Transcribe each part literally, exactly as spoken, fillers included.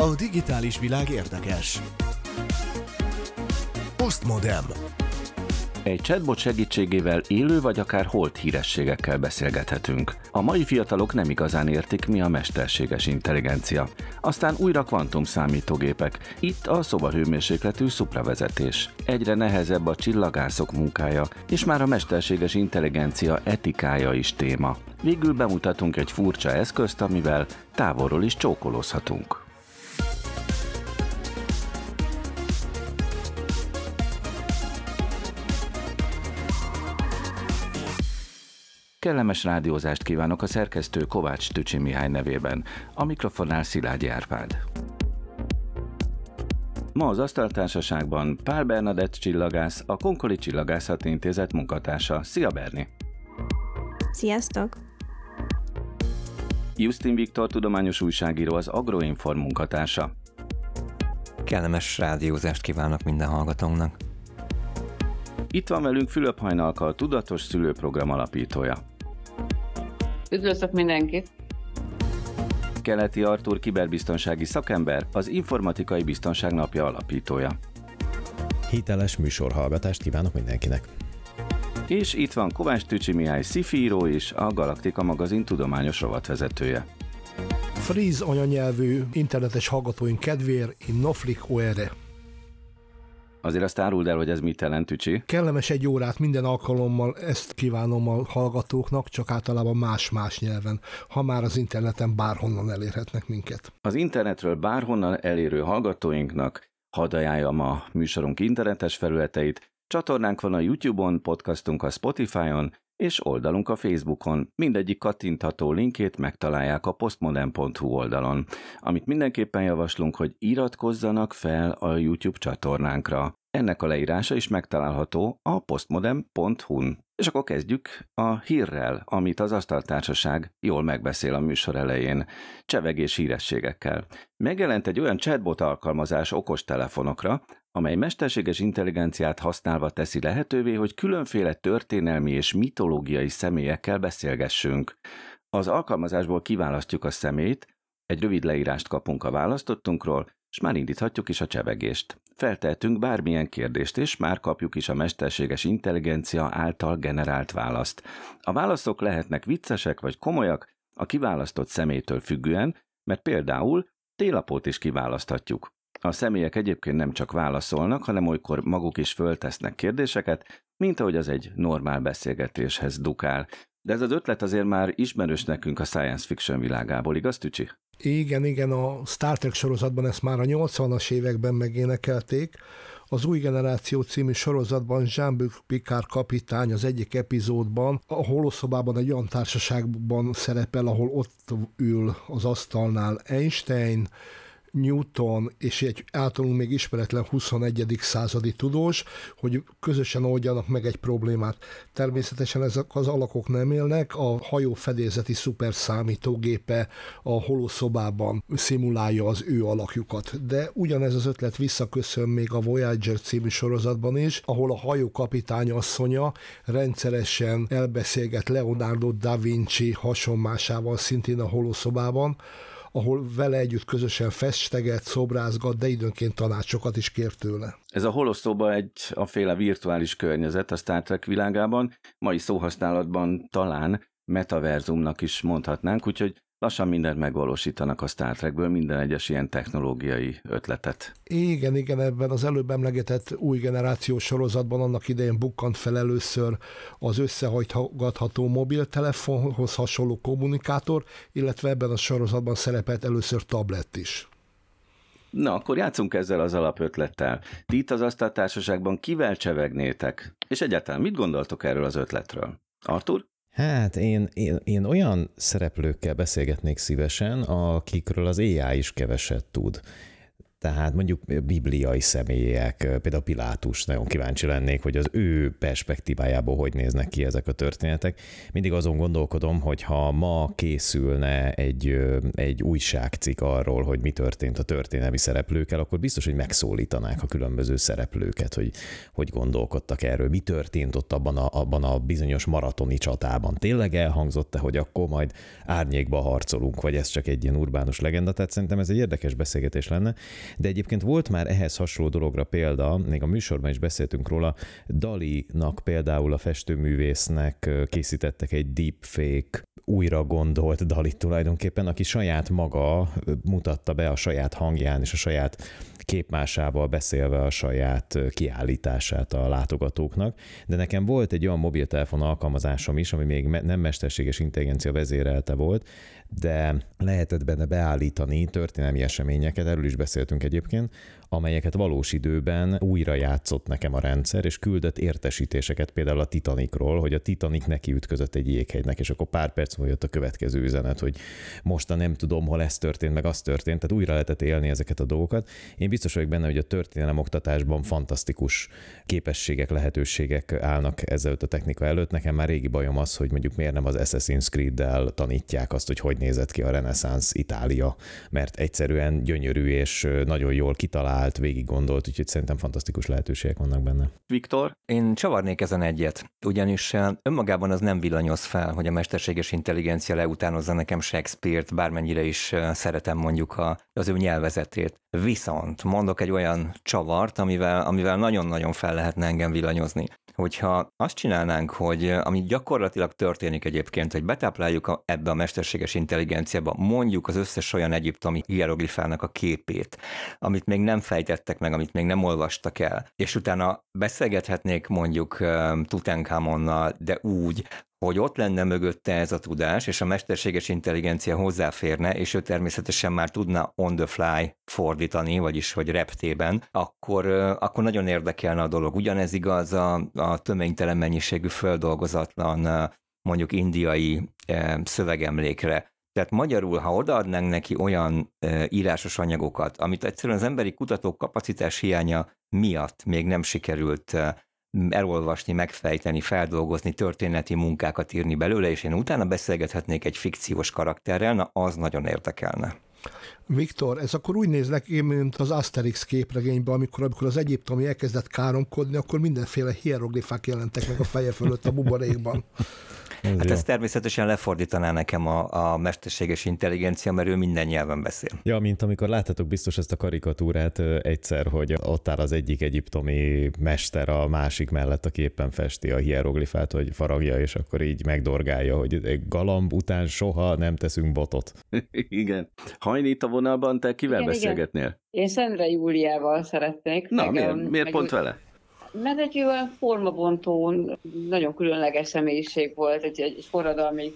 A digitális világ érdekes. Postmodem. Egy chatbot segítségével élő vagy akár holt hírességekkel beszélgethetünk. A mai fiatalok nem igazán értik, mi a mesterséges intelligencia. Aztán újra kvantum számítógépek. Itt a szobahőmérsékletű szupravezetés. Egyre nehezebb a csillagászok munkája, és már a mesterséges intelligencia etikája is téma. Végül bemutatunk egy furcsa eszközt, amivel távolról is csókolózhatunk. Kellemes rádiózást kívánok a szerkesztő Kovács Tücsi Mihály nevében. A mikrofonnál Szilágyi Árpád. Ma az Asztaltársaságban Pál Bernadett csillagász, a Konkoly Csillagászati Intézet munkatársa. Szia, Berni! Sziasztok! Justin Viktor tudományos újságíró, az Agroinform munkatársa. Kellemes rádiózást kívánok minden hallgatónknak. Itt van velünk Fülöp Hajnalka, a Tudatos Szülő Program alapítója. Üdvözlök mindenkit! Keleti Arthur kiberbiztonsági szakember, az Informatikai Biztonság Napja alapítója. Hiteles műsorhallgatást kívánok mindenkinek! És itt van Kovács Tücsi Mihály sci-fi író és a Galaktika magazin tudományos rovatvezetője. Fríz anyanyelvű internetes hallgatóink kedvéért én Noflik Oere. Azért azt áruld el, hogy ez mit jelent, Tücsi? Kellemes egy órát minden alkalommal, ezt kívánom a hallgatóknak, csak általában más-más nyelven, ha már az interneten bárhonnan elérhetnek minket. Az internetről bárhonnan elérő hallgatóinknak hadd ajánljam a műsorunk internetes felületeit. Csatornánk van a YouTube-on, podcastunk a Spotify-on, és oldalunk a Facebookon. Mindegyik kattintható linkjét megtalálják a postmodern pont hu oldalon, amit mindenképpen javaslunk, hogy iratkozzanak fel a YouTube csatornánkra. Ennek a leírása is megtalálható a postmodern pont hu-n. És akkor kezdjük a hírrel, amit az Asztaltársaság jól megbeszél a műsor elején, csevegés hírességekkel. Megjelent egy olyan chatbot alkalmazás okostelefonokra, amely mesterséges intelligenciát használva teszi lehetővé, hogy különféle történelmi és mitológiai személyekkel beszélgessünk. Az alkalmazásból kiválasztjuk a szemét, egy rövid leírást kapunk a választottunkról, és már indíthatjuk is a csevegést. Feltehetünk bármilyen kérdést, és már kapjuk is a mesterséges intelligencia által generált választ. A válaszok lehetnek viccesek vagy komolyak, a kiválasztott személytől függően, mert például télapót is kiválaszthatjuk. A személyek egyébként nem csak válaszolnak, hanem olykor maguk is föltesznek kérdéseket, mint ahogy az egy normál beszélgetéshez dukál. De ez az ötlet azért már ismerős nekünk a science fiction világából, igaz, Tücsi? Igen, igen, a Star Trek sorozatban ezt már a nyolcvanas években megénekelték. Az Új Generáció című sorozatban Jean-Luc Picard kapitány az egyik epizódban a holoszobában egy olyan társaságban szerepel, ahol ott ül az asztalnál Einstein, Newton és egy általunk még ismeretlen huszonegyedik századi tudós, hogy közösen oldjanak meg egy problémát. Természetesen ezek az alakok nem élnek, a hajó fedélzeti szuperszámítógépe a holoszobában szimulálja az ő alakjukat. De ugyanez az ötlet visszaköszön még a Voyager című sorozatban is, ahol a hajó kapitány asszonya rendszeresen elbeszélget Leonardo da Vinci hasonmásával szintén a holoszobában, ahol vele együtt közösen festeget, szobrázgat, de időnként tanácsokat is kér tőle. Ez a holoszoba egy a féle virtuális környezet a Star Trek világában, mai szóhasználatban talán metaverzumnak is mondhatnánk, úgyhogy lassan mindent megvalósítanak a Star Trekből, minden egyes ilyen technológiai ötletet. Igen, igen, ebben az előbb emlegetett Új Generációs sorozatban annak idején bukkant fel először az összehajtható mobiltelefonhoz hasonló kommunikátor, illetve ebben a sorozatban szerepelt először tablet is. Na, akkor játszunk ezzel az alapötlettel. Ti itt az Asztaltársaságban kivel csevegnétek? És egyáltalán mit gondoltok erről az ötletről? Arthur? Hát én, én, én olyan szereplőkkel beszélgetnék szívesen, akikről az á i is keveset tud. Tehát mondjuk bibliai személyek, például Pilátus, nagyon kíváncsi lennék, hogy az ő perspektívájából hogy néznek ki ezek a történetek. Mindig azon gondolkodom, hogy ha ma készülne egy, egy újságcikk arról, hogy mi történt a történelmi szereplőkkel, akkor biztos, hogy megszólítanák a különböző szereplőket, hogy hogy gondolkodtak erről, mi történt ott abban a, abban a bizonyos maratoni csatában. Tényleg elhangzott-e, hogy akkor majd árnyékba harcolunk, vagy ez csak egy ilyen urbánus legenda? Tehát szerintem ez egy érdekes beszélgetés lenne. De egyébként volt már ehhez hasonló dologra példa, még a műsorban is beszéltünk róla, Dali-nak például a festőművésznek készítettek egy deepfake, újra gondolt Dalit tulajdonképpen, aki saját maga mutatta be a saját hangján és a saját képmásával beszélve a saját kiállítását a látogatóknak. De nekem volt egy olyan mobiltelefon alkalmazásom is, ami még nem mesterséges intelligencia vezérelte volt, de lehetett benne beállítani történelmi eseményeket, erről is beszéltünk egyébként, amelyeket valós időben újra játszott nekem a rendszer, és küldött értesítéseket például a Titanicról, hogy a Titanic nekiütközött egy jéghegynek, és akkor pár perc múlva jött a következő üzenet, hogy mostan nem tudom, hol ez történt, meg az történt, tehát újra lehetett élni ezeket a dolgokat. Én biztos vagyok benne, hogy a történelem oktatásban fantasztikus képességek, lehetőségek állnak ezelőtt a technika előtt. Nekem már régi bajom az, hogy mondjuk miért nem az Assassin's Creed-del tanítják azt, hogy hogy nézett ki a reneszánsz Itália, mert egyszerűen gyönyörű és nagyon jól kitalált, végig gondolt, úgyhogy szerintem fantasztikus lehetőségek vannak benne. Viktor? Én csavarnék ezen egyet, ugyanis önmagában az nem villanyoz fel, hogy a mesterséges intelligencia leutánozza nekem Shakespeare-t, bármennyire is szeretem mondjuk a, az ő nyelvezetét. Viszont mondok egy olyan csavart, amivel, amivel nagyon-nagyon fel lehetne engem villanyozni. Hogyha azt csinálnánk, hogy ami gyakorlatilag történik egyébként, hogy betápláljuk a, ebbe a mesterséges intelligenciába mondjuk az összes olyan egyiptomi hieroglifának a képét, amit még nem fejtettek meg, amit még nem olvastak el, és utána beszélgethetnék mondjuk Tutankhamonnal, de úgy, hogy ott lenne mögötte ez a tudás, és a mesterséges intelligencia hozzáférne, és ő természetesen már tudna on the fly fordítani, vagyis hogy reptében, akkor, akkor nagyon érdekelne a dolog. Ugyanez igaz a, a töménytelen mennyiségű földolgozatlan, mondjuk indiai eh, szövegemlékre. Tehát magyarul, ha odaadnánk neki olyan e, írásos anyagokat, amit egyszerűen az emberi kutatók kapacitás hiánya miatt még nem sikerült e, elolvasni, megfejteni, feldolgozni, történeti munkákat írni belőle, és én utána beszélgethetnék egy fikciós karakterrel, na az nagyon érdekelne. Viktor, ez akkor úgy néz neki, mint az Asterix képregényben, amikor, amikor az egyiptomi elkezdett káromkodni, akkor mindenféle hieroglifák jelentek meg a feje fölött a buborékban. Hát jó. Ezt természetesen lefordítaná nekem a, a mesterséges intelligencia, mert ő minden nyelven beszél. Ja, mint amikor láttatok biztos ezt a karikatúrát egyszer, hogy ott áll az egyik egyiptomi mester a másik mellett, aki éppen festi a hieroglifát, hogy faragja, és akkor így megdorgálja, hogy galamb után soha nem teszünk botot. Igen. Hajnít a vonalban, te kivel igen, beszélgetnél? Igen. Én Szendrey Júliával szeretnék. Na, meg, miért, miért meg... pont vele? Mert egy olyan formabontón nagyon különleges személyiség volt, egy, egy forradalmi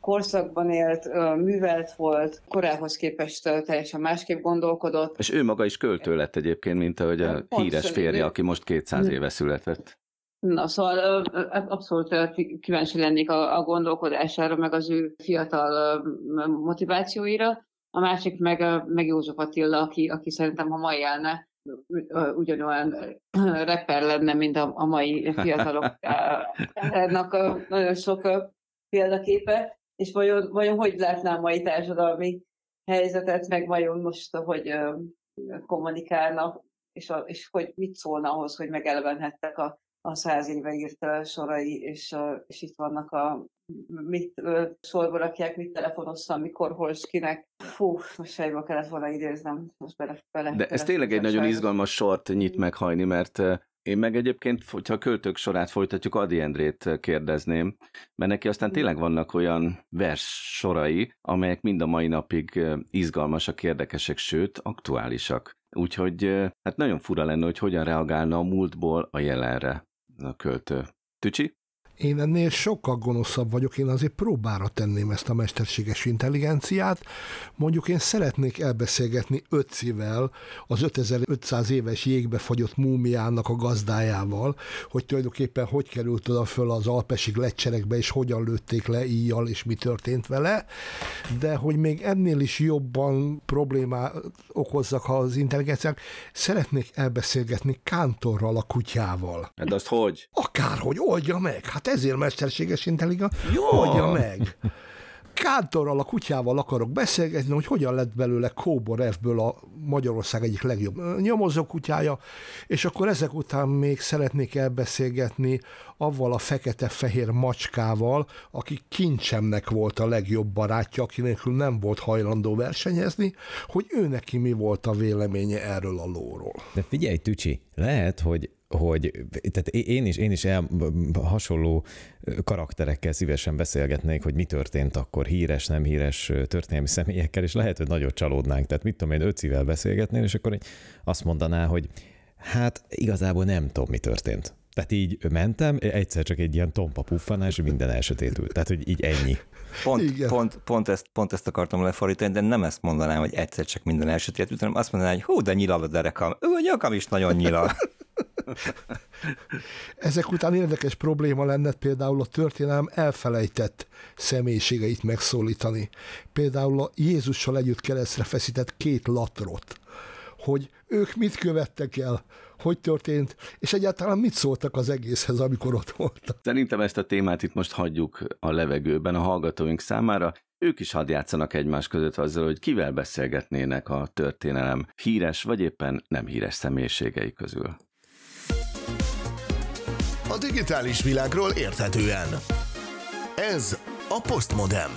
korszakban élt, művelt volt, korához képest teljesen másképp gondolkodott. És ő maga is költő lett egyébként, mint ahogy a pont híres férje, aki most kétszáz éve született. Na, szóval abszolút kíváncsi lennék a, a gondolkodására, meg az ő fiatal motivációira. A másik meg, meg József Attila, aki, aki szerintem, ha ma élne, ugyanolyan reper lenne, mint a mai fiataloknak nagyon sok példaképe, és vajon, vajon hogy látná a mai társadalmi helyzetet, meg vajon most, hogy kommunikálnak, és, a, és hogy mit szólna ahhoz, hogy megelevenhettek a, a száz éve írt sorai, és, és itt vannak a mit sorba rakják, mit telefonoztam, mikor, hol, kinek. Fú, most fejbe kellett volna idéznem. Most bele, bele, De ez tényleg egy nagyon izgalmas sort nyit meg, Hajni, mert én meg egyébként, hogyha a költők sorát folytatjuk, Ady Endrét kérdezném, mert neki aztán tényleg vannak olyan vers sorai, amelyek mind a mai napig izgalmasak, érdekesek, sőt, aktuálisak. Úgyhogy hát nagyon fura lenne, hogy hogyan reagálna a múltból a jelenre a költő. Tücsi? Én ennél sokkal gonoszabb vagyok, én azért próbára tenném ezt a mesterséges intelligenciát. Mondjuk én szeretnék elbeszélgetni Ötzivel, az ötezer-ötszáz éves jégbe fagyott múmiának a gazdájával, hogy tulajdonképpen hogy került oda föl az alpesig lecserekbe, és hogyan lőtték le íjjal, és mi történt vele, de hogy még ennél is jobban problémát okozzak az intelligenciák, szeretnék elbeszélgetni Kántorral, a kutyával. Hát azt hogy? Akárhogy, oldja meg! Hát ezért mesterséges intelligencia, oldja meg! Kántorral, a kutyával akarok beszélgetni, hogy hogyan lett belőle Kóbor F-ből a Magyarország egyik legjobb nyomozó kutyája, és akkor ezek után még szeretnék elbeszélgetni avval a fekete-fehér macskával, aki kincsemnek volt a legjobb barátja, aki nélkül nem volt hajlandó versenyezni, hogy ő neki mi volt a véleménye erről a lóról. De figyelj, Tücsi, lehet, hogy hogy tehát én is, én is el, hasonló karakterekkel szívesen beszélgetnék, hogy mi történt akkor híres, nem híres történelmi személyekkel, és lehet, hogy nagyon csalódnánk. Tehát mit tudom én, Ötzivel beszélgetnél, és akkor azt mondaná, hogy hát igazából nem tudom, mi történt. Tehát így mentem, egyszer csak egy ilyen tompa puffanás, minden elsötétült. Tehát, hogy így ennyi. Pont, pont, pont, ezt, pont ezt akartam lefordítani, de nem ezt mondanám, hogy egyszer csak minden elsötétült, hanem azt mondanám, hogy hú, de nyilal a derekam. Ő nyakam is nagyon nyilal. Ezek után érdekes probléma lenne például a történelem elfelejtett személyiségeit megszólítani. Például a Jézussal együtt keresztre feszített két latrot, hogy ők mit követtek el, hogy történt, és egyáltalán mit szóltak az egészhez, amikor ott voltak. Szerintem ezt a témát itt most hagyjuk a levegőben a hallgatóink számára. Ők is hadd játszanak egymás között azzal, hogy kivel beszélgetnének a történelem híres vagy éppen nem híres személyiségei közül. A digitális világról érthetően. Ez a Postmodem.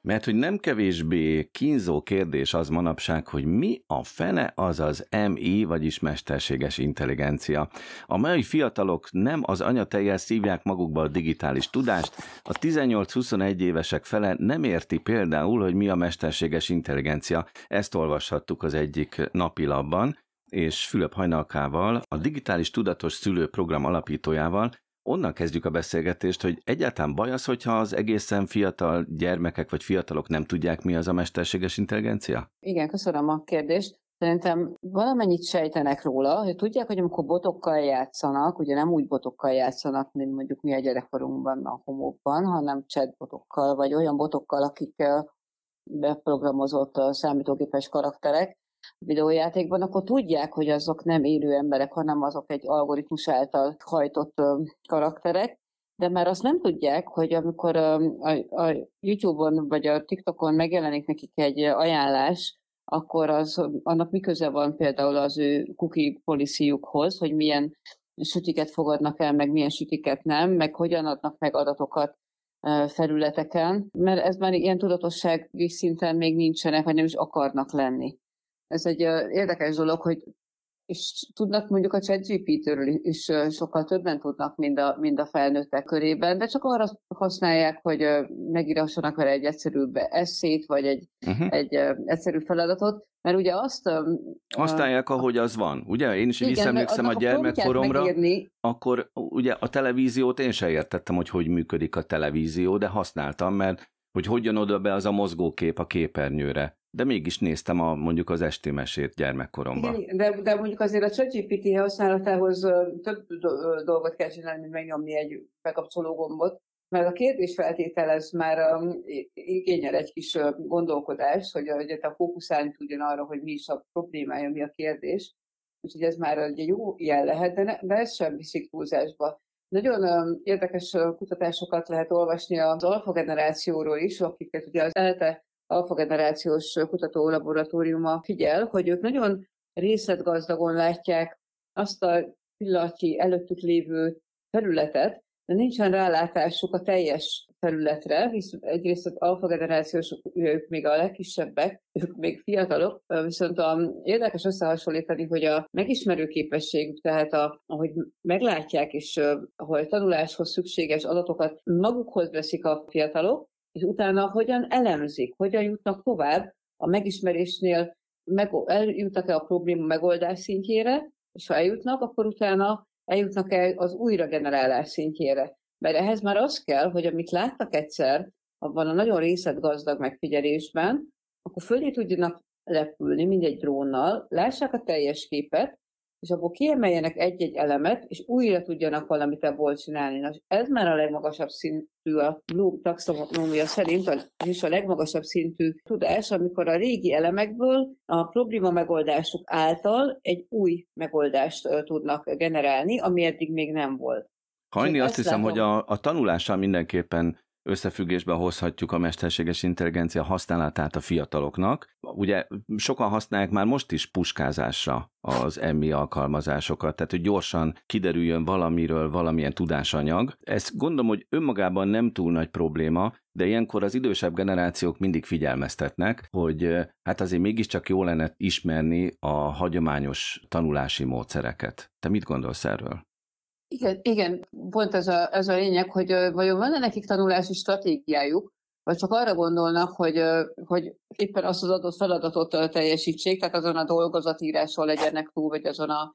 Mert hogy nem kevésbé kínzó kérdés az manapság, hogy mi a fene az az em i, vagyis mesterséges intelligencia. A mai fiatalok nem az anyatejjel szívják magukba a digitális tudást, a tizennyolc-huszonegy évesek fele nem érti például, hogy mi a mesterséges intelligencia. Ezt olvashattuk az egyik napilapban, és Fülöp Hajnalkával, a Digitális Tudatos Szülő Program alapítójával onnan kezdjük a beszélgetést, hogy egyáltalán baj az, hogyha az egészen fiatal gyermekek vagy fiatalok nem tudják, mi az a mesterséges intelligencia? Igen, köszönöm a kérdést. Szerintem valamennyit sejtenek róla, hogy tudják, hogy amikor botokkal játszanak, ugye nem úgy botokkal játszanak, mint mondjuk mi a gyerekkorunkban a homokban, hanem chatbotokkal, vagy olyan botokkal, akik beprogramozott a számítógépes karakterek videójátékban, akkor tudják, hogy azok nem élő emberek, hanem azok egy algoritmus által hajtott karakterek, de már azt nem tudják, hogy amikor a YouTube-on vagy a TikTokon megjelenik nekik egy ajánlás, akkor az, annak mi köze van például az ő cookie policy-jukhoz, hogy milyen sütiket fogadnak el, meg milyen sütiket nem, meg hogyan adnak meg adatokat felületeken, mert ez már ilyen tudatossági szinten még nincsenek, vagy nem is akarnak lenni. Ez egy érdekes dolog, hogy és tudnak mondjuk a ChatGPT-ről is sokkal többen tudnak, mind a, mind a felnőttek körében, de csak arra használják, hogy megírassanak vele egy egyszerűbb eszét, vagy egy, uh-huh. egy egyszerű feladatot, mert ugye azt... Használják, uh, ahogy az van, ugye? Én is igen, visszaemlékszem a gyermekkoromra, akkor ugye a televíziót én sem értettem, hogy hogy működik a televízió, de használtam, mert hogy hogyan oda be az a mozgókép a képernyőre. De mégis néztem a, mondjuk az esti mesét gyermekkoromban. Igen, de, de mondjuk azért a ChatGPT használatához több dolgot kell csinálni, mint megnyomni egy bekapcsoló gombot, mert a kérdésfeltételez már igényel egy kis gondolkodást, hogy, hogy te fókuszálni tudjon arra, hogy mi is a problémája, mi a kérdés. Úgyhogy ez már egy jó jel lehet, de, ne, de ez sem viszik túlzásba. Nagyon érdekes kutatásokat lehet olvasni az alfa generációról is, akiket ugye az elte alfa generációs kutatólaboratóriuma figyel, hogy ők nagyon részletgazdagon látják azt a pillanatnyi előttük lévő területet, de nincsen rálátásuk a teljes területre, hisz egyrészt az alfa generációs, ők még a legkisebbek, ők még fiatalok, viszont a, érdekes összehasonlítani, hogy a megismerő képességük, tehát a, ahogy meglátják, és ahogy tanuláshoz szükséges adatokat magukhoz veszik a fiatalok, és utána hogyan elemzik, hogyan jutnak tovább a megismerésnél, meg, eljutnak-e a probléma megoldás szintjére, és ha eljutnak, akkor utána eljutnak el az újragenerálás szintjére. Mert ehhez már az kell, hogy amit láttak egyszer, abban a nagyon részletgazdag megfigyelésben, akkor fölé tudjanak repülni, mindegy drónnal, lássák a teljes képet, és abból kiemeljenek egy-egy elemet, és újra tudjanak valamit ebből csinálni. Na, ez már a legmagasabb szintű, a Bloom taxonómia szerint, és a legmagasabb szintű tudás, amikor a régi elemekből a probléma megoldásuk által egy új megoldást tudnak generálni, ami eddig még nem volt. Hajni, azt, azt hiszem, látom, hogy a, a tanulással mindenképpen összefüggésben hozhatjuk a mesterséges intelligencia használatát a fiataloknak. Ugye sokan használják már most is puskázásra az em i alkalmazásokat, tehát hogy gyorsan kiderüljön valamiről valamilyen tudásanyag. Ez gondolom, hogy önmagában nem túl nagy probléma, de ilyenkor az idősebb generációk mindig figyelmeztetnek, hogy hát azért mégiscsak jó lenne ismerni a hagyományos tanulási módszereket. Te mit gondolsz erről? Igen, igen, pont ez a, ez a lényeg, hogy vajon van-e nekik tanulási stratégiájuk, vagy csak arra gondolnak, hogy, hogy éppen azt az adott feladatot teljesítsék, tehát azon a dolgozatíráson legyenek túl, vagy azon a,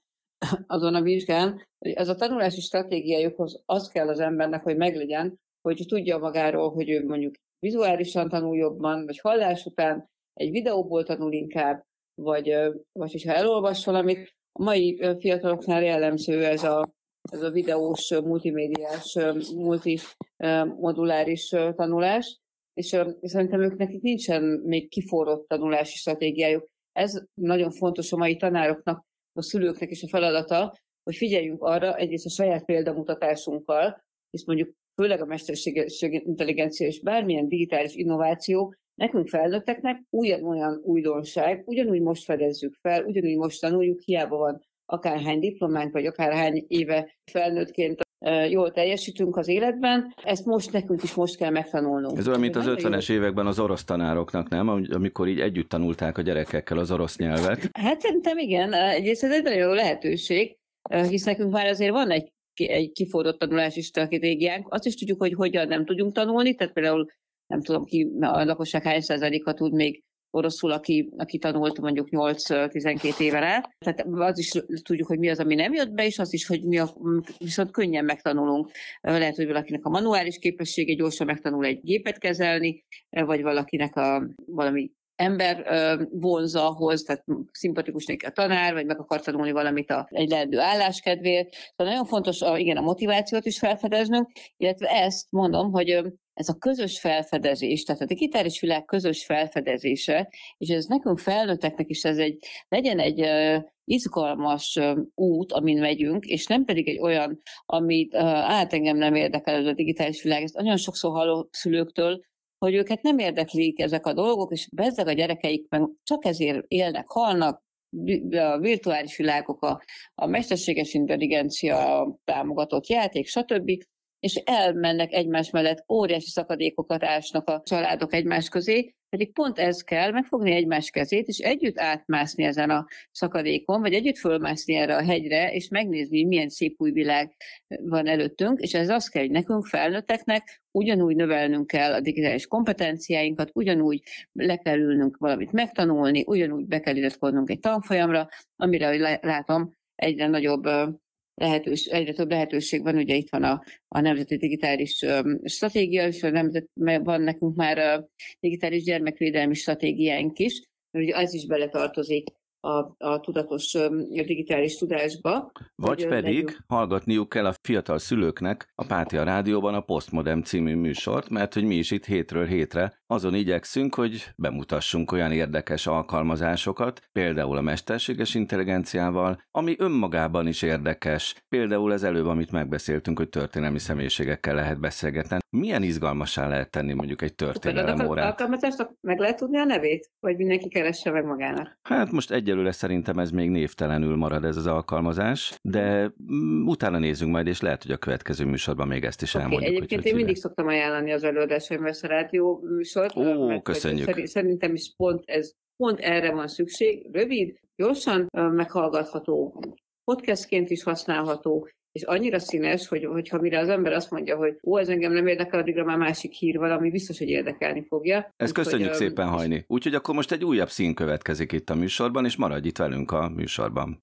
azon a vizsgán. Ez a tanulási stratégiájukhoz az kell az embernek, hogy meglegyen, hogy tudja magáról, hogy ő mondjuk vizuálisan tanul jobban, vagy hallás után, egy videóból tanul inkább, vagy, vagy hogyha elolvas valamit. A mai fiataloknál jellemző ez a ez a videós, multimédiás, multimoduláris tanulás, és szerintem ők nekik nincsen még kiforrott tanulási stratégiájuk. Ez nagyon fontos a mai tanároknak, a szülőknek is a feladata, hogy figyeljünk arra egyrészt a saját példamutatásunkkal, hisz mondjuk főleg a mesterséges intelligencia és bármilyen digitális innováció nekünk felnőtteknek ugyanolyan újdonság, ugyanúgy most fedezzük fel, ugyanúgy most tanuljuk, hiába van akárhány diplománk, vagy akárhány éve felnőttként jól teljesítünk az életben, ezt most nekünk is most kell megtanulnunk. Ez olyan, mint az ötvenes években az orosz tanároknak, nem? Amikor így együtt tanulták a gyerekekkel az orosz nyelvet. Hát szerintem igen, egyrészt ez egy nagyon jó lehetőség, hisz nekünk már azért van egy, egy kiforrott tanulási stratégiánk, azt is tudjuk, hogy hogyan nem tudjunk tanulni, tehát például nem tudom ki, a lakosság hány százaléka tud még oroszul, aki, aki tanult mondjuk nyolc-tizenkét éven át. Tehát az is tudjuk, hogy mi az, ami nem jött be, és az is, hogy mi a, viszont könnyen megtanulunk. Lehet, hogy valakinek a manuális képessége gyorsan megtanul egy gépet kezelni, vagy valakinek a, valami ember vonza ahhoz, tehát szimpatikus neki a tanár, vagy meg akar tanulni valamit a, egy leendő álláskedvéért. Tehát nagyon fontos a, igen, a motivációt is felfedeznünk, illetve ezt mondom, hogy ez a közös felfedezés, tehát a digitális világ közös felfedezése, és ez nekünk felnőtteknek is ez egy, legyen egy izgalmas út, amin megyünk, és nem pedig egy olyan, amit át engem nem érdekel ez a digitális világ. Ezt nagyon sokszor hallom szülőktől, hogy őket nem érdeklik ezek a dolgok, és bezzeg a gyerekeik meg csak ezért élnek, halnak, a virtuális világok, a, a mesterséges intelligencia, a támogatott játék, stb., és elmennek egymás mellett, óriási szakadékokat ásnak a családok egymás közé, pedig pont ez kell, megfogni egymás kezét, és együtt átmászni ezen a szakadékon, vagy együtt fölmászni erre a hegyre, és megnézni, milyen szép új világ van előttünk, és ez az kell, hogy nekünk, felnőtteknek ugyanúgy növelnünk kell a digitális kompetenciáinkat, ugyanúgy le kell ülnünk valamit megtanulni, ugyanúgy be kell iratkoznunk egy tanfolyamra, amire, ahogy látom, egyre nagyobb Lehetős, egyre több lehetőség van, ugye itt van a, a nemzeti digitális um, stratégia, és a nemzet, van nekünk már a digitális gyermekvédelmi stratégiánk is, mert ugye ez is beletartozik a, a tudatos um, digitális tudásba. Vagy pedig legyünk. Hallgatniuk kell a fiatal szülőknek a Pátria Rádióban a Postmodem című műsort, mert hogy mi is itt hétről hétre azon igyekszünk, hogy bemutassunk olyan érdekes alkalmazásokat, például a mesterséges intelligenciával, ami önmagában is érdekes. Például ez előbb, amit megbeszéltünk, hogy történelmi személyiségekkel lehet beszélgetni. Milyen izgalmassá lehet tenni mondjuk egy történelem órát? Alkalmazást meg lehet tudni a nevét? Vagy mindenki keresse meg magának? Hát most egyelőre szerintem ez még névtelenül marad ez az alkalmazás, de utána nézzünk majd, és lehet, hogy a következő műsorban még ezt is okay, elmondjuk. Egyébként hogy én hogy mindig szoktam ajánlani az előadásaimban ezt a rádió műsort. Ó, mert köszönjük. Szerintem is pont, ez, pont erre van szükség. Rövid, gyorsan meghallgatható, podcastként is használható, és annyira színes, hogy, hogyha mire az ember azt mondja, hogy ó, ez engem nem érdekel, addigra már másik hír valami, biztos, hogy érdekelni fogja. Ezt úgy, köszönjük hogy, szépen, um, Hajni. Úgyhogy akkor most egy újabb szín következik itt a műsorban, és maradj itt velünk a műsorban.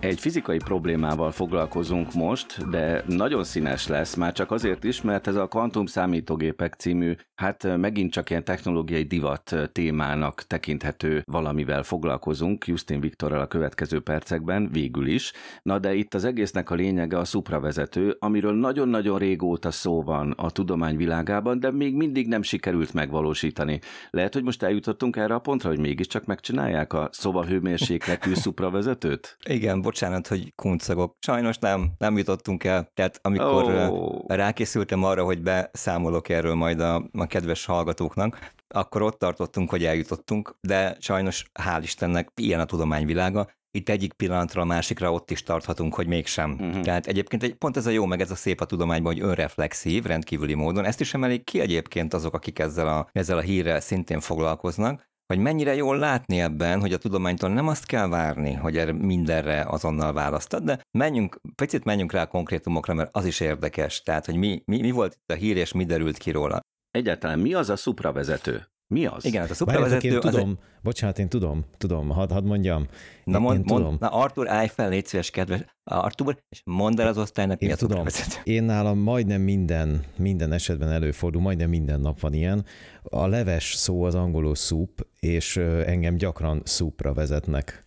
Egy fizikai problémával foglalkozunk most, de nagyon színes lesz, már csak azért is, mert ez a kvantum számítógépek című, hát megint csak ilyen technológiai divat témának tekinthető valamivel foglalkozunk, Justin Viktorral a következő percekben, végül is. Na de itt az egésznek a lényege a szupravezető, amiről nagyon-nagyon régóta szó van a tudomány világában, de még mindig nem sikerült megvalósítani. Lehet, hogy most eljutottunk erre a pontra, hogy mégiscsak megcsinálják a szobahőmérsékletű szupravezetőt? Igen, bocs. Bocsánat, hogy kuncogok. Sajnos nem, nem jutottunk el. Tehát amikor oh. rákészültem arra, hogy beszámolok erről majd a, a kedves hallgatóknak, akkor ott tartottunk, hogy eljutottunk, de sajnos hál' Istennek ilyen a tudományvilága. Itt egyik pillanatra a másikra ott is tarthatunk, hogy mégsem. Uh-huh. Tehát egyébként egy, pont ez a jó, meg ez a szép a tudományban, hogy önreflexív, rendkívüli módon. Ezt is emelik ki egyébként azok, akik ezzel a, ezzel a hírrel szintén foglalkoznak, hogy mennyire jól látni ebben, hogy a tudománytól nem azt kell várni, hogy erre mindenre azonnal választad, de menjünk, picit menjünk rá a konkrétumokra, mert az is érdekes, tehát, hogy mi, mi, mi volt itt a hír, és mi derült ki róla. Egyáltalán mi az a szupravezető? Mi az? Igen, hát a szupravezető... Én tudom, egy... bocsánat, én tudom, tudom, hadd had mondjam. Na, mond, én mond, tudom. Na Arthur, állj fel, légy szíves, kedves Arthur, és mondd el az osztálynak, mi a szupravezető. Én nálam majdnem minden, minden esetben előfordul, majdnem minden nap van ilyen. A leves szó az angolul soup, és engem gyakran soupra vezetnek,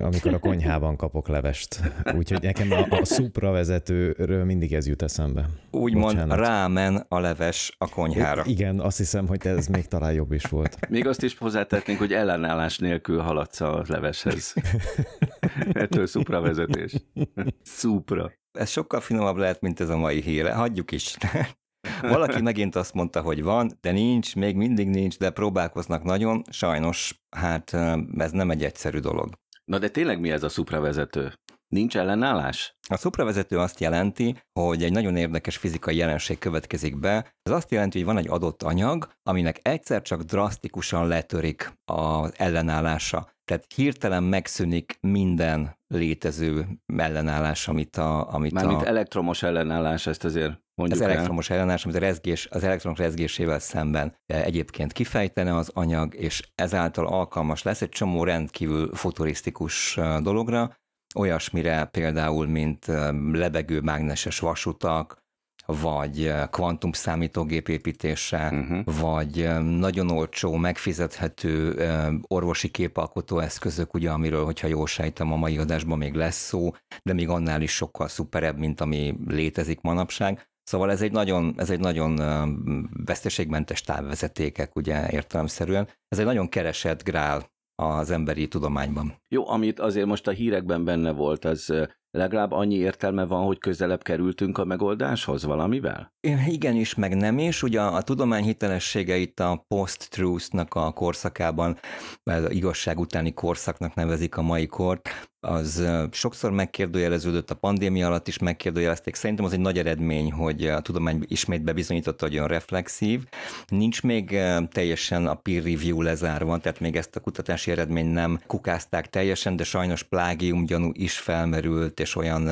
amikor a konyhában kapok levest. Úgyhogy nekem a, a szupravezetőről mindig ez jut eszembe. Úgymond rámen a leves a konyhára. É, igen, azt hiszem, hogy ez még talán jobb is volt. Még azt is hozzátetnénk, hogy ellenállás nélkül haladsz a leveshez. Ettől szupravezetés. Szupra. Ez sokkal finomabb lehet, mint ez a mai híre. Hagyjuk is. Valaki megint azt mondta, hogy van, de nincs, még mindig nincs, de próbálkoznak nagyon. Sajnos, hát ez nem egy egyszerű dolog. Na de tényleg mi ez a szupravezető? Nincs ellenállás? A szupravezető azt jelenti, hogy egy nagyon érdekes fizikai jelenség következik be. Ez azt jelenti, hogy van egy adott anyag, aminek egyszer csak drasztikusan letörik az ellenállása. Tehát hirtelen megszűnik minden létező ellenállás, amit a... Amit Mármint a... elektromos ellenállás, ezt azért mondjuk az el. Elektromos ellenállás, amit a rezgés, az elektronok rezgésével szemben egyébként kifejtene az anyag, és ezáltal alkalmas lesz egy csomó rendkívül futurisztikus dologra, olyasmire például, mint lebegő mágneses vasutak, vagy kvantum számítógép építése, uh-huh. vagy nagyon olcsó, megfizethető orvosi képalkotó eszközök, ugye, amiről, hogyha jól sejtem, a mai adásban még lesz szó, de még annál is sokkal szuperebb, mint ami létezik manapság. Szóval ez egy nagyon, ez egy nagyon veszteségmentes távvezetékek, ugye értelemszerűen. Ez egy nagyon keresett grál az emberi tudományban. Jó, amit azért most a hírekben benne volt, az legalább annyi értelme van, hogy közelebb kerültünk a megoldáshoz valamivel? Igen is, meg nem is. Ugye a tudomány hitelessége itt a post-truth-nak a korszakában, az igazság utáni korszaknak nevezik a mai kort, az sokszor megkérdőjeleződött, a pandémia alatt is megkérdőjelezték. Szerintem az egy nagy eredmény, hogy a tudomány ismét bebizonyította, hogy önreflexív. Nincs még teljesen a peer review lezárva, tehát még ezt a kutatási eredményt nem kukázták teljesen, de sajnos plágium gyanú is felmerült, és olyan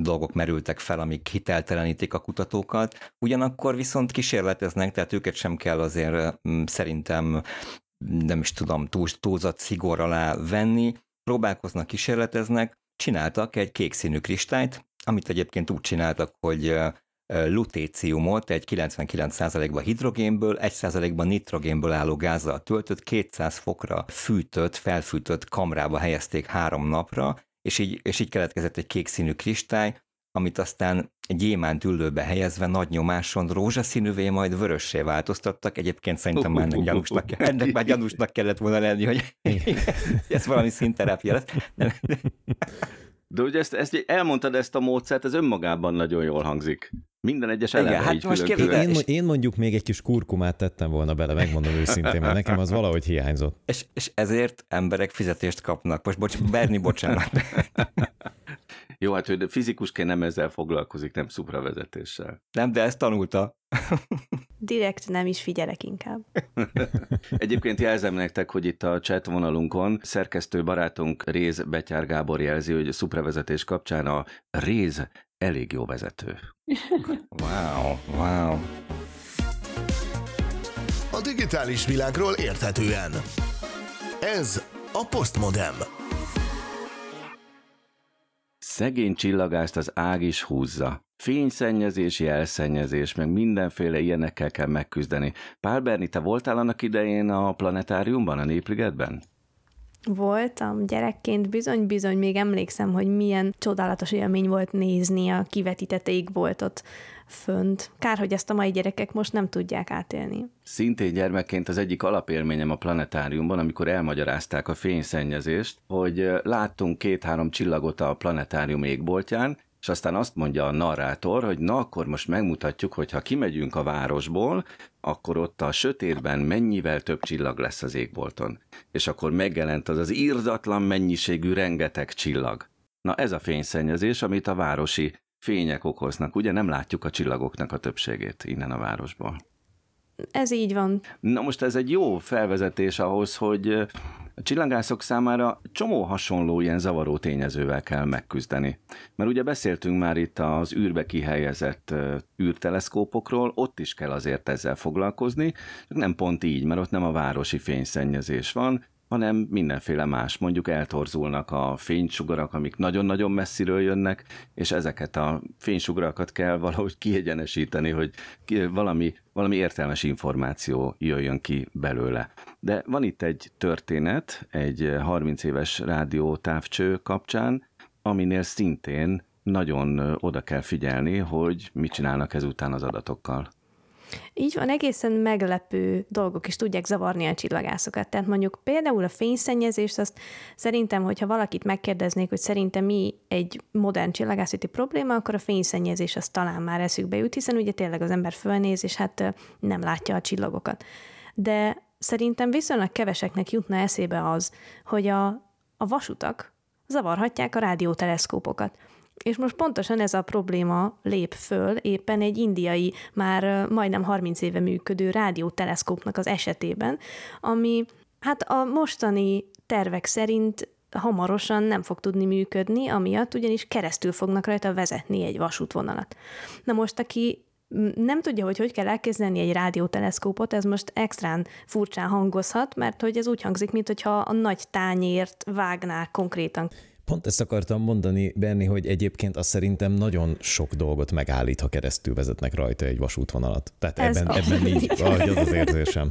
dolgok merültek fel, amik hiteltelenítik a kutatókat. Ugyanakkor viszont kísérleteznek, tehát őket sem kell azért szerintem, nem is tudom, túlzott szigor alá venni. Próbálkoznak, kísérleteznek, csináltak egy kékszínű kristályt, amit egyébként úgy csináltak, hogy lutéciumot egy kilencvenkilenc százalékban hidrogénből, egy százalékban nitrogénből álló gázzal töltött, kétszáz fokra fűtött, felfűtött kamrába helyezték három napra, és így, és így keletkezett egy kékszínű kristály, amit aztán gyémánt üllőbe helyezve nagy nyomáson rózsaszínűvé, majd vörössé változtattak. Egyébként szerintem már ennek gyanúsnak, ennek már gyanúsnak kellett volna lenni, hogy ez valami színterápia lesz. De ugye ezt, ezt elmondtad, ezt a módszert, ez önmagában nagyon jól hangzik. Minden egyes eleme hát most külön-külön. Én, én mondjuk még egy kis kurkumát tettem volna bele, megmondom őszintén, mert nekem az valahogy hiányzott. És, és ezért emberek fizetést kapnak. Most bocs, Berni, bocsánat. Jó, hát hogy fizikusként nem ezzel foglalkozik, nem szupravezetéssel. Nem, de ezt tanulta. Direkt nem is figyelek inkább. Egyébként jelzem nektek, hogy itt a chat vonalunkon szerkesztő barátunk Réz Betyár Gábor jelzi, hogy a szupravezetés kapcsán a Réz elég jó vezető. Wow, wow. A digitális világról érthetően. Ez a Postmodem. Szegény csillagászt az ág is húzza. Fényszennyezés, jelszennyezés, meg mindenféle ilyenekkel kell megküzdeni. Pál Berni, te voltál annak idején a planetáriumban, a Népligetben? Voltam gyerekként, bizony-bizony, még emlékszem, hogy milyen csodálatos élmény volt nézni a kivetített égboltot fönt. Kár, hogy ezt a mai gyerekek most nem tudják átélni. Szintén gyermekként az egyik alapélményem a planetáriumban, amikor elmagyarázták a fényszennyezést, hogy láttunk két-három csillagot a planetárium égboltján, és aztán azt mondja a narrátor, hogy na akkor most megmutatjuk, hogy ha kimegyünk a városból, akkor ott a sötétben mennyivel több csillag lesz az égbolton. És akkor megjelent az az irdatlan mennyiségű rengeteg csillag. Na ez a fényszennyezés, amit a városi fények okoznak. Ugye nem látjuk a csillagoknak a többségét innen a városból. Ez így van. Na most ez egy jó felvezetés ahhoz, hogy a csillagászok számára csomó hasonló ilyen zavaró tényezővel kell megküzdeni. Mert ugye beszéltünk már itt az űrbe kihelyezett űrteleszkópokról, ott is kell azért ezzel foglalkozni, csak nem pont így, mert ott nem a városi fényszennyezés van, hanem mindenféle más. Mondjuk eltorzulnak a fénysugarak, amik nagyon-nagyon messziről jönnek, és ezeket a fénysugarakat kell valahogy kiegyenesíteni, hogy valami, valami értelmes információ jöjjön ki belőle. De van itt egy történet, egy harminc éves rádiótávcső kapcsán, aminél szintén nagyon oda kell figyelni, hogy mit csinálnak ezután az adatokkal. Így van, egészen meglepő dolgok is tudják zavarni a csillagászokat. Tehát mondjuk például a fényszennyezést, azt szerintem, hogyha valakit megkérdeznék, hogy szerintem mi egy modern csillagászati probléma, akkor a fényszennyezés az talán már eszükbe jut, hiszen ugye tényleg az ember fölnéz, és hát nem látja a csillagokat. De szerintem viszonylag keveseknek jutna eszébe az, hogy a, a vasutak zavarhatják a rádióteleszkópokat. És most pontosan ez a probléma lép föl éppen egy indiai, már majdnem harminc éve működő rádióteleszkópnak az esetében, ami hát a mostani tervek szerint hamarosan nem fog tudni működni, amiatt ugyanis keresztül fognak rajta vezetni egy vasútvonalat. Na most, aki nem tudja, hogy hogy kell elképzelni egy rádióteleszkópot, ez most extrán furcsán hangozhat, mert hogy ez úgy hangzik, mintha a nagy tányért vágná konkrétan. Pont ezt akartam mondani, Berni, hogy egyébként azt szerintem nagyon sok dolgot megállít, ha keresztül vezetnek rajta egy vasútvonalat. Tehát ez ebben, ebben így az az érzésem.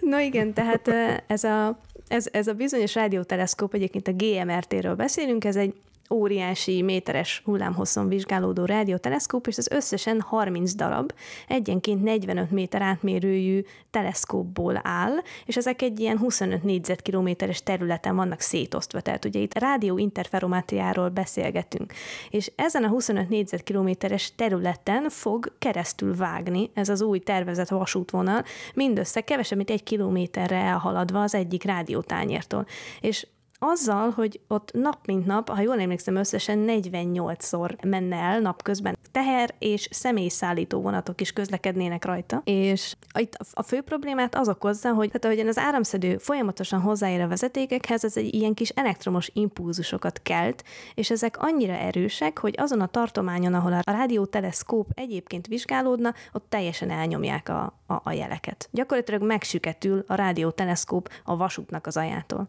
No igen, tehát ez a, ez, ez a bizonyos rádióteleszkóp, egyébként a gé em er té-ről beszélünk, ez egy óriási méteres hullámhosszon vizsgálódó rádióteleszkóp, és az összesen harminc darab, egyenként negyvenöt méter átmérőjű teleszkópból áll, és ezek egy ilyen huszonöt négyzetkilométeres területen vannak szétosztva, tehát ugye itt rádióinterferometriáról beszélgetünk, és ezen a huszonöt négyzetkilométeres területen fog keresztül vágni ez az új tervezett vasútvonal, mindössze kevesebb, mint egy kilométerre elhaladva az egyik rádiótányértól, és azzal, hogy ott nap mint nap, ha jól emlékszem, összesen negyvennyolcszor menne el napközben, teher és személyszállító vonatok is közlekednének rajta. És a fő problémát az okozza, hogy hát ahogyan az áramszedő folyamatosan hozzáér a vezetékekhez, ez egy ilyen kis elektromos impulzusokat kelt, és ezek annyira erősek, hogy azon a tartományon, ahol a rádióteleszkóp egyébként vizsgálódna, ott teljesen elnyomják a, a, a jeleket. Gyakorlatilag megsüketül a rádióteleszkóp a vasútnak az aljától.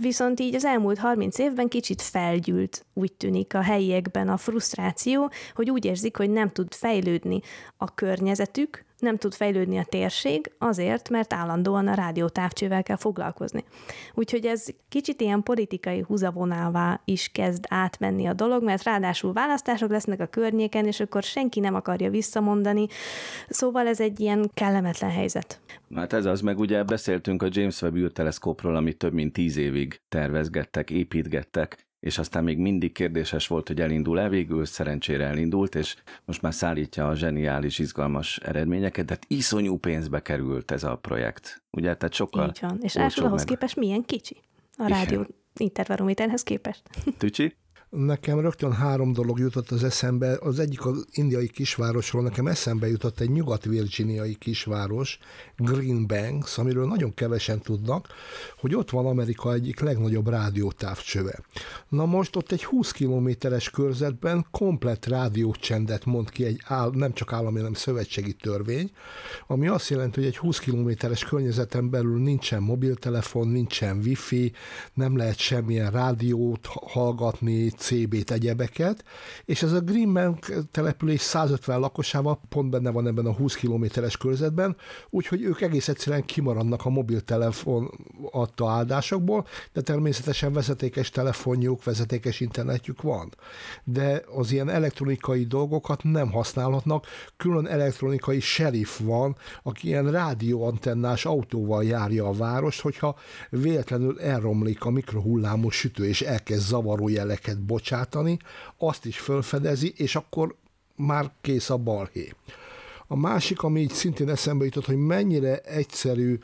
Viszont így az elmúlt harminc évben kicsit felgyűlt, úgy tűnik a helyiekben a frusztráció, hogy úgy érzik, hogy nem tud fejlődni a környezetük, nem tud fejlődni a térség, azért, mert állandóan a rádiótávcsővel kell foglalkozni. Úgyhogy ez kicsit ilyen politikai húzavonává is kezd átmenni a dolog, mert ráadásul választások lesznek a környéken, és akkor senki nem akarja visszamondani, szóval ez egy ilyen kellemetlen helyzet. Hát ez az, meg ugye beszéltünk a James Webb űrteleszkópról, amit több mint tíz évig tervezgettek, építgettek, és aztán még mindig kérdéses volt, hogy elindul-e, végül szerencsére elindult, és most már szállítja a zseniális, izgalmas eredményeket, de iszonyú pénzbe került ez a projekt. Ugye, tehát sokkal... Így van, és ahhoz meg... képest milyen kicsi a rádió interferométerhez képest. Tücsi? Nekem rögtön három dolog jutott az eszembe. Az egyik az indiai kisvárosról, nekem eszembe jutott egy nyugat-virginiai kisváros, Green Banks, amiről nagyon kevesen tudnak, hogy ott van Amerika egyik legnagyobb rádiótávcsöve. Na most ott egy húsz kilométeres körzetben komplett rádiócsendet mond ki egy áll, nem csak állami, hanem szövetségi törvény, ami azt jelenti, hogy egy húsz kilométeres környezeten belül nincsen mobiltelefon, nincsen wifi, nem lehet semmilyen rádiót hallgatni, cé bét, egyebeket, és ez a Green Bank település száz ötven lakosával pont benne van ebben a húsz kilométeres körzetben, úgyhogy ők egész egyszerűen kimaradnak a mobiltelefon adta áldásokból, de természetesen vezetékes telefonjuk, vezetékes internetjük van. De az ilyen elektronikai dolgokat nem használhatnak, külön elektronikai sheriff van, aki ilyen rádióantennás autóval járja a várost, hogyha véletlenül elromlik a mikrohullámú sütő, és elkezd zavaró jeleket bocsátani, azt is felfedezi, és akkor már kész a balhé. A másik, ami így szintén eszembe jutott, hogy mennyire egyszerű,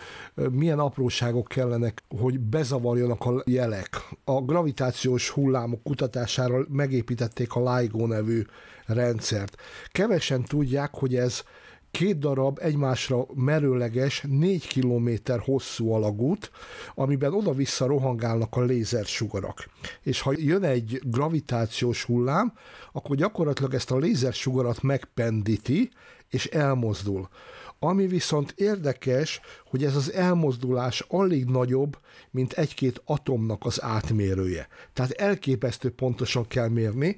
milyen apróságok kellenek, hogy bezavarjanak a jelek. A gravitációs hullámok kutatására megépítették a LIGO nevű rendszert. Kevesen tudják, hogy ez két darab egymásra merőleges, négy kilométer hosszú alagút, amiben oda-vissza rohangálnak a lézersugarak. És ha jön egy gravitációs hullám, akkor gyakorlatilag ezt a lézersugarat megpendíti, és elmozdul. Ami viszont érdekes, hogy ez az elmozdulás alig nagyobb, mint egy-két atomnak az átmérője. Tehát elképesztő pontosan kell mérni,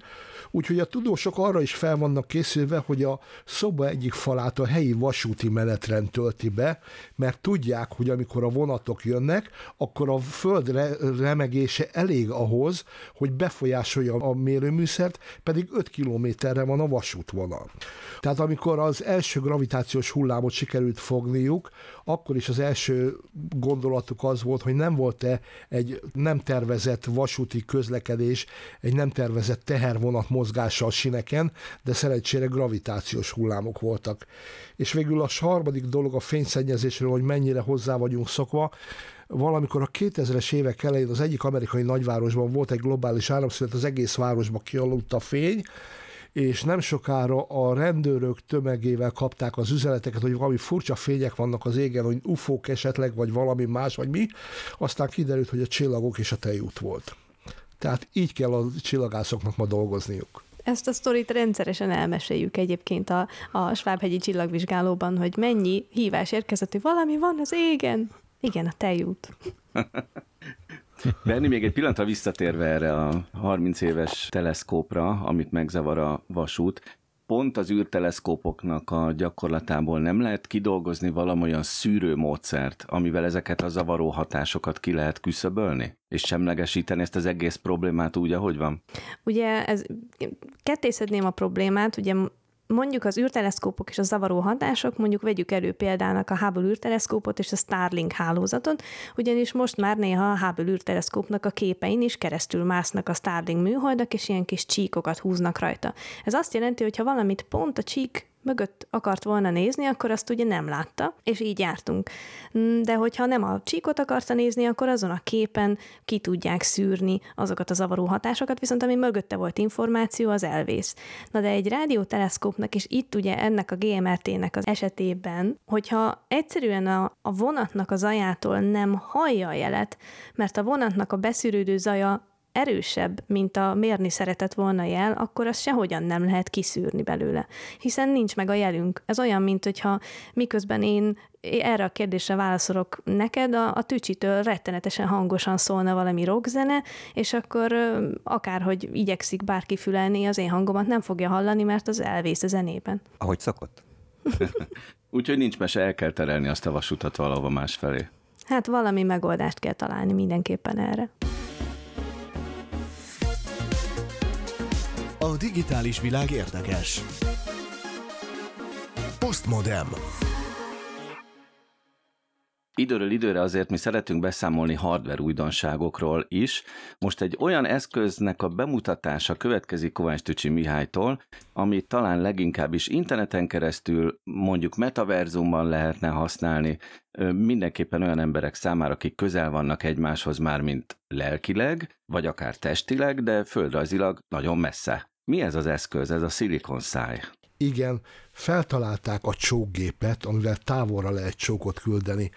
úgyhogy a tudósok arra is fel vannak készülve, hogy a szoba egyik falát a helyi vasúti menetrend tölti be, mert tudják, hogy amikor a vonatok jönnek, akkor a föld remegése elég ahhoz, hogy befolyásolja a mérőműszert, pedig öt kilométerre van a vasútvonal. Tehát amikor az első gravitációs hullámot sikerült fogniuk, akkor is az első gondolatuk az volt, hogy nem volt-e egy nem tervezett vasúti közlekedés, egy nem tervezett tehervonat mozgása a sineken, de szerencsére gravitációs hullámok voltak. És végül a harmadik dolog a fényszennyezésről, hogy mennyire hozzá vagyunk szokva. Valamikor a kétezres évek elején az egyik amerikai nagyvárosban volt egy globális áramszünet, az egész városba kialudt a fény, és nem sokára a rendőrök tömegével kapták az üzeneteket, hogy valami furcsa fények vannak az égen, hogy ufók esetleg, vagy valami más, vagy mi. Aztán kiderült, hogy a csillagok és a tejút volt. Tehát így kell a csillagászoknak ma dolgozniuk. Ezt a sztorit rendszeresen elmeséljük egyébként a, a Svábhegyi csillagvizsgálóban, hogy mennyi hívás érkezett, hogy valami van az égen. Igen, a tejút. Berni, még egy pillanatra visszatérve erre a harminc éves teleszkópra, amit megzavar a vasút, pont az űrteleszkópoknak a gyakorlatából nem lehet kidolgozni valamolyan szűrőmódszert, amivel ezeket a zavaró hatásokat ki lehet küszöbölni? És semlegesíteni ezt az egész problémát úgy, ahogy van? Ugye ez, kettészedném a problémát, ugye mondjuk az űrteleszkópok és a zavaró hatások, mondjuk vegyük elő példának a Hubble űrteleszkópot és a Starlink hálózatot, ugyanis most már néha a Hubble űrteleszkópnak a képein is keresztül másznak a Starlink műholdak, és ilyen kis csíkokat húznak rajta. Ez azt jelenti, hogy ha valamit pont a csík mögött akart volna nézni, akkor azt ugye nem látta, és így jártunk. De hogyha nem a csíkot akarta nézni, akkor azon a képen ki tudják szűrni azokat a zavaró hatásokat, viszont ami mögötte volt információ, az elvész. Na de egy rádióteleszkópnak, és itt ugye ennek a gé em er té-nek az esetében, hogyha egyszerűen a, a vonatnak a zajától nem hallja a jelet, mert a vonatnak a beszűrődő zaja erősebb, mint a mérni szeretett volna jel, akkor azt sehogyan nem lehet kiszűrni belőle, hiszen nincs meg a jelünk. Ez olyan, mint hogyha miközben én erre a kérdésre válaszolok neked, a, a Tücsitől rettenetesen hangosan szólna valami rockzene, és akkor akárhogy igyekszik bárki fülelni, az én hangomat nem fogja hallani, mert az elvész a zenében. Ahogy szokott. Úgyhogy nincs mese, el kell terelni azt a vasutat valahova másfelé. Hát valami megoldást kell találni mindenképpen erre. A digitális világ érdekes. Postmodem. Időről időre azért mi szeretünk beszámolni hardware újdonságokról is. Most egy olyan eszköznek a bemutatása következik Kovács Tücsi Mihálytól, ami talán leginkább is interneten keresztül, mondjuk metaverzumban lehetne használni, mindenképpen olyan emberek számára, akik közel vannak egymáshoz már, mint lelkileg, vagy akár testileg, de földrajzilag nagyon messze. Mi ez az eszköz, ez a szilikon száj? Igen, feltalálták a csókgépet, amivel távolra lehet csókot küldeni.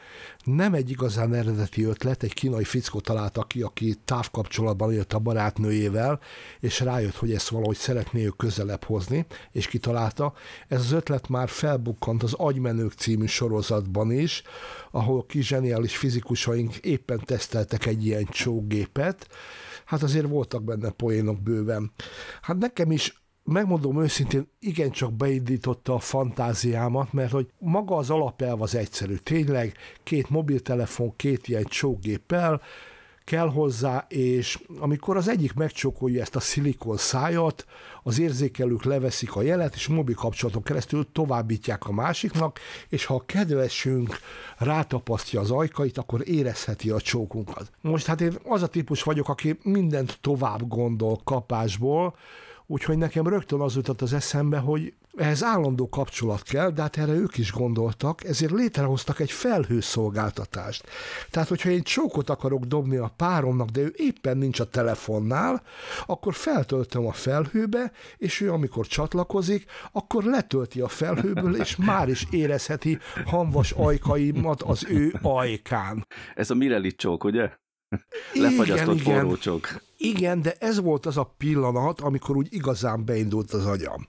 Nem egy igazán eredeti ötlet, egy kínai fickó találta ki, aki távkapcsolatban élt a barátnőjével, és rájött, hogy ezt valahogy szeretné ő közelebb hozni, és kitalálta. Ez az ötlet már felbukkant az Agymenők című sorozatban is, ahol kis zseniális fizikusaink éppen teszteltek egy ilyen csókgépet. Hát azért voltak benne poénok bőven. Hát nekem is, megmondom őszintén, igencsak beindította a fantáziámat, mert hogy maga az alapelv az egyszerű. Tényleg két mobiltelefon, két ilyen csókgéppel kell hozzá, és amikor az egyik megcsókolja ezt a szilikon szájat, az érzékelők leveszik a jelet, és mobil kapcsolaton keresztül továbbítják a másiknak, és ha a kedvesünk rátapasztja az ajkait, akkor érezheti a csókunkat. Most hát én az a típus vagyok, aki mindent tovább gondol kapásból, úgyhogy nekem rögtön az jutott az eszembe, hogy ehhez állandó kapcsolat kell, de hát erre ők is gondoltak, ezért létrehoztak egy felhőszolgáltatást. Tehát, hogyha én csókot akarok dobni a páromnak, de ő éppen nincs a telefonnál, akkor feltöltöm a felhőbe, és ő, amikor csatlakozik, akkor letölti a felhőből, és már is érezheti hamvas ajkaimat az ő ajkán. Ez a Mirelli csók, ugye? Lefagyasztott forró csók. Igen, de ez volt az a pillanat, amikor úgy igazán beindult az agyam.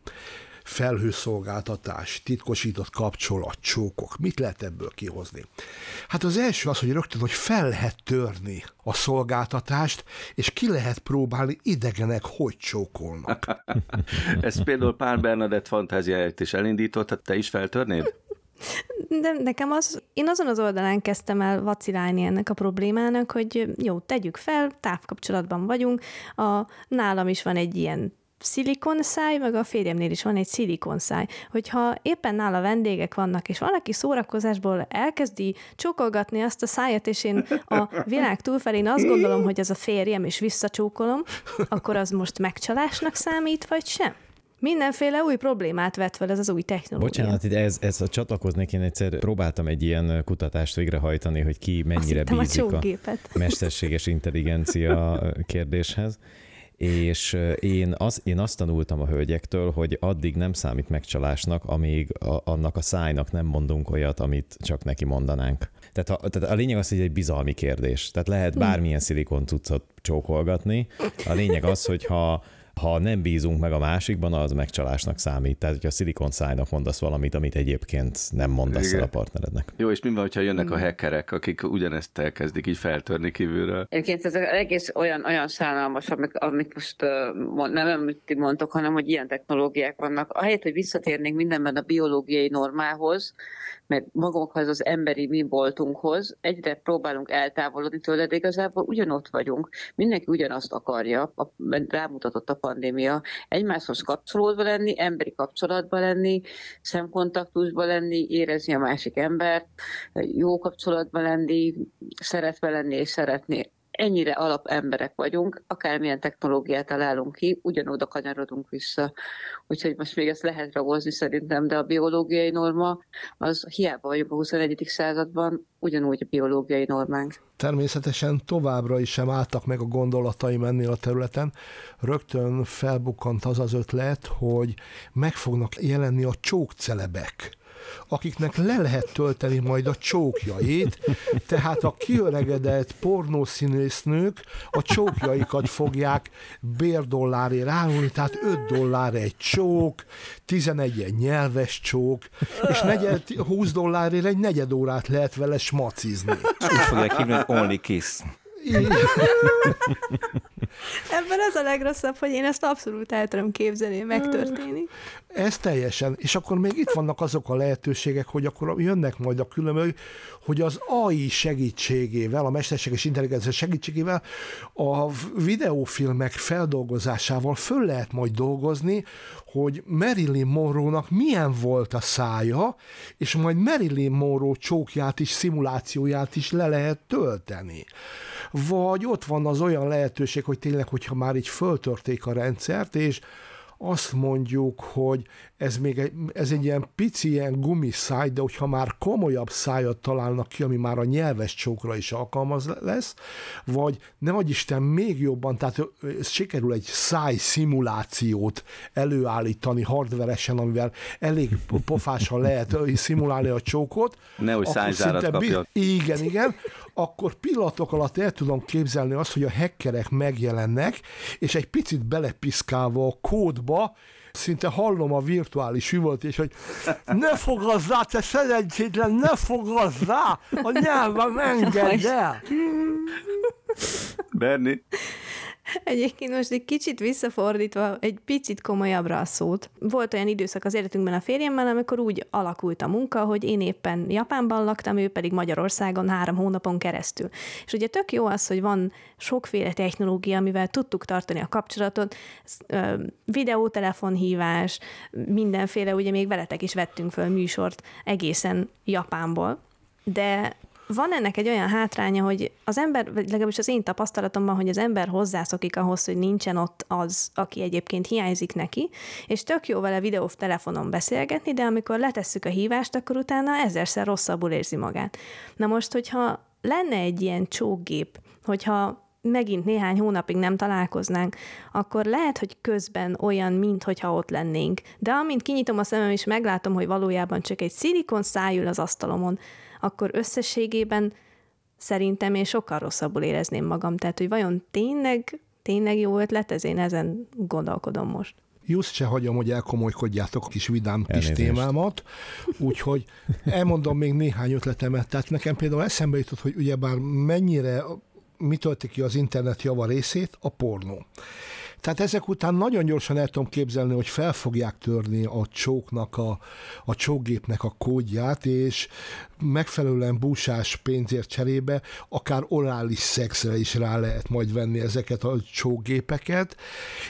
Felhőszolgáltatás, titkosított kapcsolat, csókok. Mit lehet ebből kihozni? Hát az első az, hogy rögtön, hogy fel lehet törni a szolgáltatást, és ki lehet próbálni idegenek, hogy csókolnak. Ez például Pál Bernadett fantáziáját is elindította, te is feltörnéd? De nekem az, én azon az oldalán kezdtem el vacilálni ennek a problémának, hogy jó, tegyük fel, távkapcsolatban vagyunk, a, nálam is van egy ilyen szilikonszáj, meg a férjemnél is van egy szilikonszáj. Hogyha éppen nála vendégek vannak, és valaki szórakozásból elkezdi csókolgatni azt a szájat, és én a világ túlfelén azt gondolom, hogy ez a férjem, és visszacsókolom, akkor az most megcsalásnak számít, vagy sem? Mindenféle új problémát vet fel ez az új technológia. Bocsánat, ide ez, ez a csatlakoznék, én egyszer próbáltam egy ilyen kutatást végrehajtani, hogy ki mennyire bízik a, a mesterséges intelligencia kérdéshez, és én, az, én azt tanultam a hölgyektől, hogy addig nem számít megcsalásnak, amíg a, annak a szájnak nem mondunk olyat, amit csak neki mondanánk. Tehát a, tehát a lényeg az, hogy egy bizalmi kérdés. Tehát lehet bármilyen szilikon cuccot csókolgatni. A lényeg az, hogyha Ha nem bízunk meg a másikban, az megcsalásnak számít. Tehát, hogyha a szilikon szájnak mondasz valamit, amit egyébként nem mondasz Igen. el a partnerednek. Jó, és mi van, hogyha jönnek a hackerek, akik ugyanezt elkezdik így feltörni kívülről? Egyébként ez egész olyan, olyan szánalmas, amit, amit most uh, nem amit mondtok, hanem hogy ilyen technológiák vannak. Ahelyett, hogy visszatérnénk mindenben a biológiai normához, mert magunkhoz, az emberi mi voltunkhoz, egyre próbálunk eltávolodni tőle, de igazából ugyanott vagyunk. Mindenki ugyanazt akarja, a, rámutatott a pandémia, egymáshoz kapcsolódva lenni, emberi kapcsolatba lenni, szemkontaktusba lenni, érezni a másik embert, jó kapcsolatba lenni, szeretve lenni és szeretni. Ennyire alapemberek vagyunk, akármilyen technológiát találunk ki, ugyanúgy kanyarodunk vissza. Úgyhogy most még ezt lehet ragozni szerintem, de a biológiai norma, az hiába vagyunk a huszonegyedik században, ugyanúgy a biológiai normánk. Természetesen továbbra is sem álltak meg a gondolataim ennél a területen. Rögtön felbukkant az az ötlet, hogy meg fognak jelenni a csókcelebek, akiknek le lehet tölteni majd a csókjait, tehát a kiöregedett pornószínésznők a csókjaikat fogják bérdollárért árulni, tehát öt dollár egy csók, tizenegy egy nyelves csók, és negyed, húsz dollárért egy negyed órát lehet vele smacizni. Úgy fogják hívni, hogy only kiss. Ebben az a legrosszabb, hogy én ezt abszolút el tudom képzelni, megtörténik. Ez teljesen. És akkor még itt vannak azok a lehetőségek, hogy akkor jönnek majd a különböző, hogy az á i segítségével, a mesterséges intelligencia segítségével, a videófilmek feldolgozásával föl lehet majd dolgozni, hogy Marilyn Monroe-nak milyen volt a szája, és majd Marilyn Monroe csókját is, szimulációját is le lehet tölteni. Vagy ott van az olyan lehetőség, hogy tényleg, hogyha már így föltörték a rendszert, és azt mondjuk, hogy ez még egy, ez egy ilyen pici ilyen gumiszáj, de hogyha már komolyabb szájat találnak ki, ami már a nyelves csókra is alkalmaz lesz, vagy ne adjisten még jobban, tehát sikerül egy száj szimulációt előállítani hardveresen, amivel elég pofásan lehet szimulálni a csókot. Nehogy szájzárat kapja. Igen, igen. Akkor pillanatok alatt el tudom képzelni azt, hogy a hackerek megjelennek, és egy picit belepiszkálva a kódba, szinte hallom a virtuális üvöltés, hogy ne fogazzá, rá, te szerencsétlen, ne fogazzá, rá, a nyelvem engedd el! Berni? Egyébként most egy kicsit visszafordítva, egy picit komolyabbra a szót. Volt olyan időszak az életünkben a férjemmel, amikor úgy alakult a munka, hogy én éppen Japánban laktam, ő pedig Magyarországon három hónapon keresztül. És ugye tök jó az, hogy van sokféle technológia, amivel tudtuk tartani a kapcsolatot, videótelefonhívás, mindenféle, ugye még veletek is vettünk föl műsort egészen Japánból, de... Van ennek egy olyan hátránya, hogy az ember, legalábbis az én tapasztalatomban, hogy az ember hozzászokik ahhoz, hogy nincsen ott az, aki egyébként hiányzik neki, és tök jó vele videótelefonon beszélgetni, de amikor letesszük a hívást, akkor utána ezerszer rosszabbul érzi magát. Na most, hogyha lenne egy ilyen csókgép, hogyha megint néhány hónapig nem találkoznánk, akkor lehet, hogy közben olyan, minthogyha ott lennénk. De amint kinyitom a szemem, és meglátom, hogy valójában csak egy szilikon szájül az asztalomon, akkor összességében szerintem én sokkal rosszabbul érezném magam. Tehát, hogy vajon tényleg, tényleg jó ötlet, ez én ezen gondolkodom most. Jussz se hagyom, hogy elkomolykodjátok a kis vidám kis témámat, úgyhogy elmondom még néhány ötletemet. Tehát nekem például eszembe jutott, hogy ugyebár mennyire mi tölti ki az internet java részét, a pornó. Tehát ezek után nagyon gyorsan el tudom képzelni, hogy fel fogják törni a csóknak, a, a csókgépnek a kódját, és megfelelően búsás pénzért cserébe akár orális szexre is rá lehet majd venni ezeket a csókgépeket,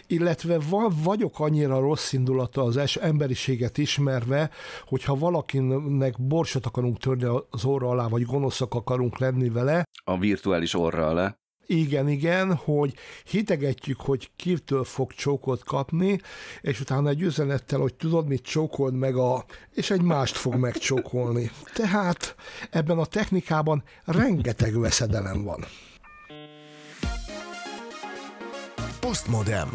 illetve va- vagyok annyira rossz indulata az es- emberiséget ismerve, hogyha valakinek borsot akarunk törni az orra alá, vagy gonoszak akarunk lenni vele. A virtuális orra alá. Igen, igen, hogy hitegetjük, hogy kitől fog csókot kapni, és utána egy üzenettel, hogy tudod mit, csókold meg a... és egy mást fog megcsókolni. Tehát ebben a technikában rengeteg veszedelem van. Postmodem.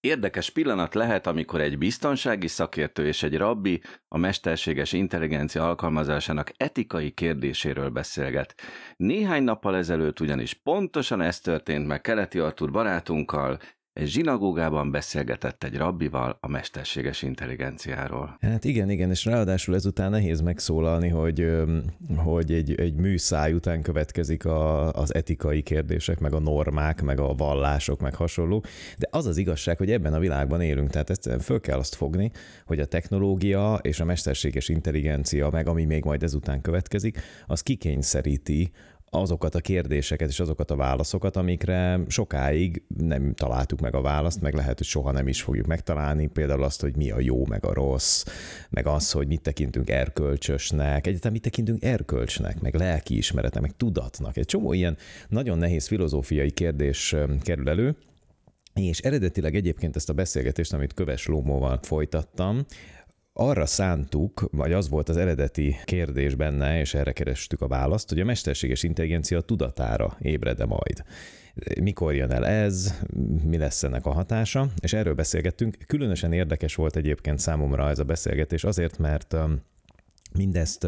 Érdekes pillanat lehet, amikor egy biztonsági szakértő és egy rabbi a mesterséges intelligencia alkalmazásának etikai kérdéséről beszélget. Néhány nappal ezelőtt ugyanis pontosan ez történt meg Keleti Arthur barátunkkal, egy zsinagógában beszélgetett egy rabbival a mesterséges intelligenciáról. Hát igen, igen, és ráadásul ezután nehéz megszólalni, hogy, hogy egy, egy műszáj után következik a, az etikai kérdések, meg a normák, meg a vallások, meg hasonlók, de az az igazság, hogy ebben a világban élünk, tehát ezt föl kell azt fogni, hogy a technológia és a mesterséges intelligencia, meg ami még majd ezután következik, az kikényszeríti azokat a kérdéseket és azokat a válaszokat, amikre sokáig nem találtuk meg a választ, meg lehet, hogy soha nem is fogjuk megtalálni, például azt, hogy mi a jó, meg a rossz, meg az, hogy mit tekintünk erkölcsösnek, egyáltalán mit tekintünk erkölcsnek, meg lelkiismeretnek, meg tudatnak. Egy csomó ilyen nagyon nehéz filozófiai kérdés kerül elő, és eredetileg egyébként ezt a beszélgetést, amit Köves Lómóval folytattam, arra szántuk, vagy az volt az eredeti kérdés benne, és erre kerestük a választ, hogy a mesterséges intelligencia tudatára ébred-e majd. Mikor jön el ez, mi lesz ennek a hatása, és erről beszélgettünk. Különösen érdekes volt egyébként számomra ez a beszélgetés, azért, mert Mindezt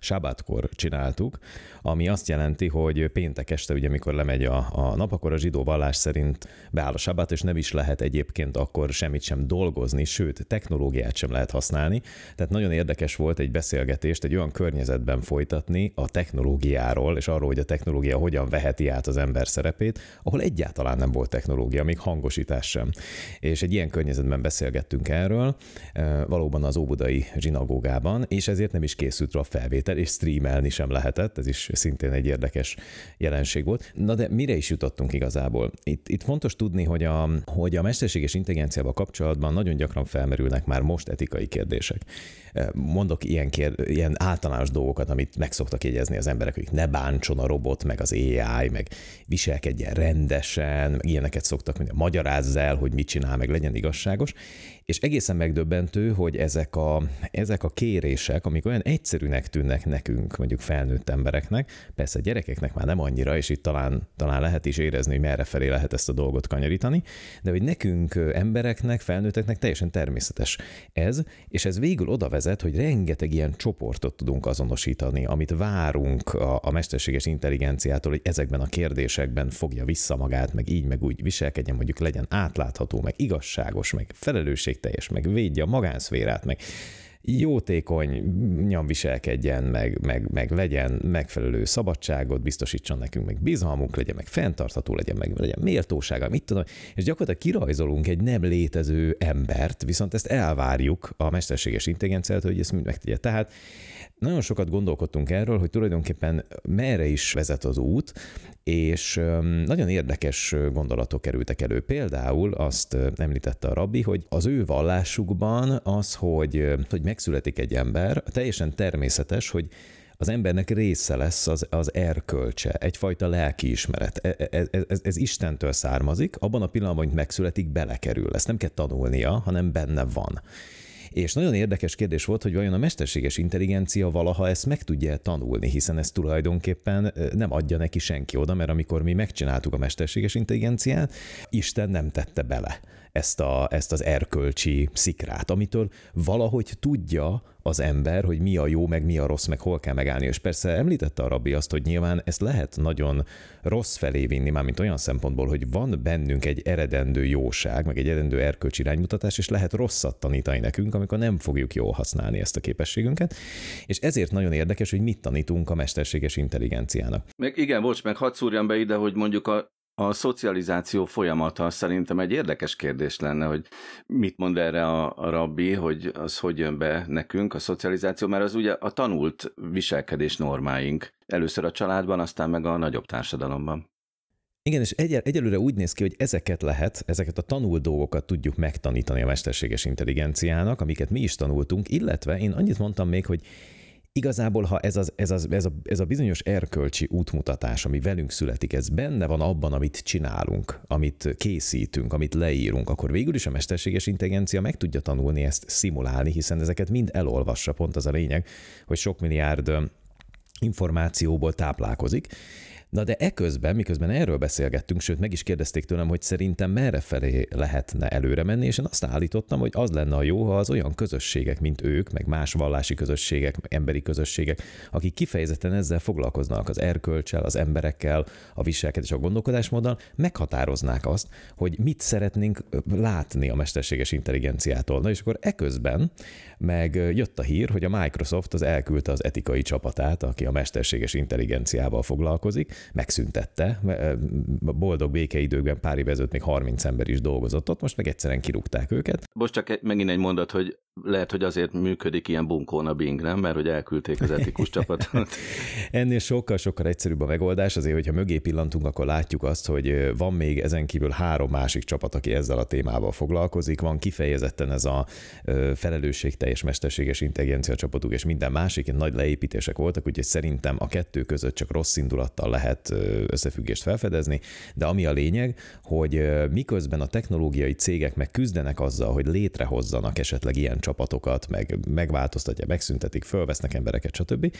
sábátkor csináltuk, ami azt jelenti, hogy péntek este, ugye, amikor lemegy a, a nap, akkor a zsidó vallás szerint beáll a sábát, és nem is lehet egyébként akkor semmit sem dolgozni, sőt, technológiát sem lehet használni. Tehát nagyon érdekes volt egy beszélgetést egy olyan környezetben folytatni a technológiáról, és arról, hogy a technológia hogyan veheti át az ember szerepét, ahol egyáltalán nem volt technológia, még hangosítás sem. És egy ilyen környezetben beszélgettünk erről, valóban az óbudai zsinagógában, és ezért nem is készült rá a felvétel, és streamelni sem lehetett, ez is szintén egy érdekes jelenség volt. Na de mire is jutottunk igazából? Itt, itt fontos tudni, hogy a, hogy a mesterséges intelligenciával kapcsolatban nagyon gyakran felmerülnek már most etikai kérdések. Mondok ilyen, kérd, ilyen általános dolgokat, amit meg szoktak jegyezni az emberek, hogy ne bántson a robot, meg az á i, meg viselkedjen rendesen, meg ilyeneket szoktak mondani, magyarázz el, hogy mit csinál, meg legyen igazságos. És egészen megdöbbentő, hogy ezek a, ezek a kérések, amik olyan egyszerűnek tűnnek nekünk, mondjuk felnőtt embereknek, persze gyerekeknek már nem annyira, és itt talán, talán lehet is érezni, hogy merre felé lehet ezt a dolgot kanyarítani, de hogy nekünk embereknek, felnőtteknek teljesen természetes ez, és ez végül oda vezet, hogy rengeteg ilyen csoportot tudunk azonosítani, amit várunk a, a mesterséges intelligenciától, hogy ezekben a kérdésekben fogja vissza magát, meg így, meg úgy viselkedjen, mondjuk legyen átlátható, meg igazságos, meg felelősségteljes, meg védje a magánszférát, meg jótékonyan viselkedjen, meg, meg, meg legyen megfelelő szabadságot, biztosítson nekünk, meg bizalmunk legyen, meg fenntartható legyen, meg legyen méltósága, mit tudom, és gyakorlatilag kirajzolunk egy nem létező embert, viszont ezt elvárjuk a mesterséges intelligenciától, hogy ezt mind megtegye. Tehát nagyon sokat gondolkodtunk erről, hogy tulajdonképpen merre is vezet az út, és nagyon érdekes gondolatok kerültek elő. Például azt említette a rabbi, hogy az ő vallásukban az, hogy, hogy megszületik egy ember, teljesen természetes, hogy az embernek része lesz az, az erkölcse, egyfajta lelkiismeret. Ez, ez, ez Istentől származik, abban a pillanatban, hogy megszületik, belekerül. Ezt nem kell tanulnia, hanem benne van. És nagyon érdekes kérdés volt, hogy vajon a mesterséges intelligencia valaha ezt meg tudja tanulni, hiszen ezt tulajdonképpen nem adja neki senki oda, mert amikor mi megcsináltuk a mesterséges intelligenciát, Isten nem tette bele ezt, a, ezt az erkölcsi szikrát, amitől valahogy tudja az ember, hogy mi a jó, meg mi a rossz, meg hol kell megállni. És persze említette a rabbi azt, hogy nyilván ezt lehet nagyon rossz felé vinni, mármint olyan szempontból, hogy van bennünk egy eredendő jóság, meg egy eredendő erkölcsi iránymutatás, és lehet rosszat tanítani nekünk, amikor nem fogjuk jól használni ezt a képességünket. És ezért nagyon érdekes, hogy mit tanítunk a mesterséges intelligenciának. Meg igen, bocs, meg hadd szúrjam be ide, hogy mondjuk a A szocializáció folyamata szerintem egy érdekes kérdés lenne, hogy mit mond erre a, a rabbi, hogy az hogy jön be nekünk a szocializáció, mert az ugye a tanult viselkedés normáink. Először a családban, aztán meg a nagyobb társadalomban. Igen, és egyel, egyelőre úgy néz ki, hogy ezeket lehet, ezeket a tanult dolgokat tudjuk megtanítani a mesterséges intelligenciának, amiket mi is tanultunk, illetve én annyit mondtam még, hogy igazából, ha ez, az, ez, az, ez, a, ez a bizonyos erkölcsi útmutatás, ami velünk születik, ez benne van abban, amit csinálunk, amit készítünk, amit leírunk, akkor végül is a mesterséges intelligencia meg tudja tanulni ezt szimulálni, hiszen ezeket mind elolvassa, pont az a lényeg, hogy sok milliárd információból táplálkozik. Na de eközben, miközben erről beszélgettünk, sőt meg is kérdezték tőlem, hogy szerintem merre felé lehetne előre menni, és én azt állítottam, hogy az lenne a jó, ha az olyan közösségek, mint ők, meg más vallási közösségek, emberi közösségek, akik kifejezetten ezzel foglalkoznak, az erkölccsel, az emberekkel, a viselkedés, a gondolkodásmóddal, meghatároznák azt, hogy mit szeretnénk látni a mesterséges intelligenciától. Na és akkor eközben meg jött a hír, hogy a Microsoft az elküldte az etikai csapatát, aki a mesterséges intelligenciával foglalkozik, megszüntette, boldog békeidőkben pár év ezelőtt még harminc ember is dolgozott ott, most meg egyszerűen kirúgták őket. Most csak megint egy mondat, hogy lehet, hogy azért működik ilyen bunkón a Bing, nem? Mert hogy elküldték az etikus csapatot. Ennél sokkal-sokkal egyszerűbb a megoldás, azért, hogyha mögé pillantunk, akkor látjuk azt, hogy van még ezen kívül három másik csapat, aki ezzel a témával foglalkozik, van kifejezetten ez a felelősségteljes mesterséges intelligencia csapatuk, és minden másik, nagy leépítések voltak, úgyhogy szerintem a kettő között csak rossz indulattal lehet összefüggést felfedezni, de ami a lényeg, hogy miközben a technológiai cégek meg küzdenek azzal, hogy létrehozzanak esetleg ilyen csapatokat, meg megváltoztatják, megszüntetik, fölvesznek embereket, stb.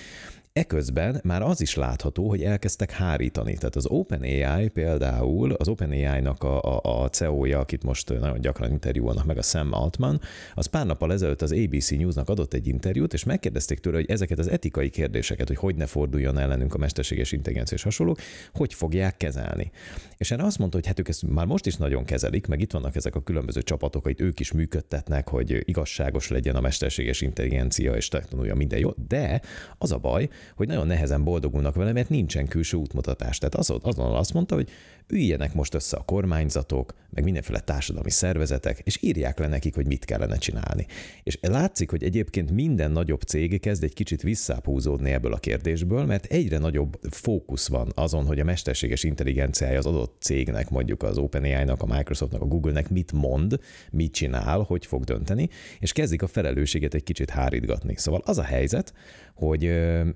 Eközben már az is látható, hogy elkezdtek hárítani. Tehát az OpenAI például, az OpenAI-nak a, a, a cé é ó-ja, akit most nagyon gyakran interjúolnak meg, a Sam Altman, az pár nappal ezelőtt az á bé cé News-nak adott egy interjút, és megkérdezték tőle, hogy ezeket az etikai kérdéseket, hogy hogy ne forduljon ellenünk a mesterséges intelligencia és hasonlók, hogy fogják kezelni. És erre azt mondta, hogy hát ők ezt már most is nagyon kezelik, meg itt vannak ezek a különböző csapatok, hogy ők is működtetnek, hogy igazságos legyen a mesterséges intelligencia, és tanulja minden jó, de az a baj, hogy nagyon nehezen boldogulnak vele, mert nincsen külső útmutatás. Tehát azon, azonnal azt mondta, hogy üljenek most össze a kormányzatok, meg mindenféle társadalmi szervezetek, és írják le nekik, hogy mit kellene csinálni. És látszik, hogy egyébként minden nagyobb cég kezd egy kicsit visszáphúzódni ebből a kérdésből, mert egyre nagyobb fókusz van azon, hogy a mesterséges intelligenciája az adott cégnek, mondjuk az OpenAI-nak, a Microsoftnak, a Googlenek mit mond, mit csinál, hogy fog dönteni, és kezdik a felelősséget egy kicsit hárítgatni. Szóval az a helyzet, hogy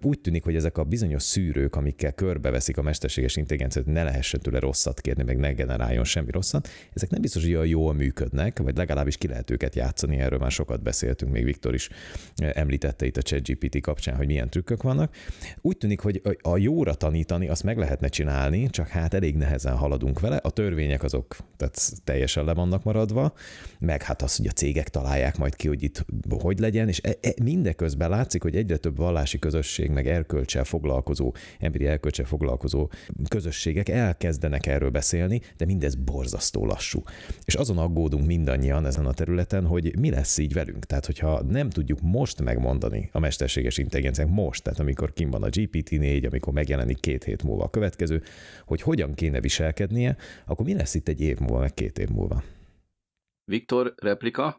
úgy tűnik, hogy ezek a bizonyos szűrők, amikkel körbeveszik a mesterséges intelligenciát, ne lehessen tőle rosszat kérni, meg ne generáljon semmi rosszat, ezek nem biztos, hogy olyan jól működnek, vagy legalábbis ki lehet őket játszani, erről már sokat beszéltünk, még Viktor is említette itt a ChatGPT kapcsán, hogy milyen trükkök vannak. Úgy tűnik, hogy a jóra tanítani azt meg lehetne csinálni, csak hát elég nehezen haladunk vele, a törvények azok tehát teljesen le vannak maradva, meg hát az, hogy a cégek találják majd ki, hogy itt hogy legyen, és mindeközben látszik, hogy egyre több vallási közösség, meg erkölcsel foglalkozó, emberi erkölcsel foglalkozó közösségek elkezdenek erről beszélni, de mindez borzasztó lassú. És azon aggódunk mindannyian ezen a területen, hogy mi lesz így velünk. Tehát, hogyha nem tudjuk most megmondani a mesterséges intelligenciánk most, tehát amikor kim van a G P T négy, amikor megjelenik két hét múlva a következő, hogy hogyan kéne viselkednie, akkor mi lesz itt egy év múlva, meg két év múlva? Viktor, replika?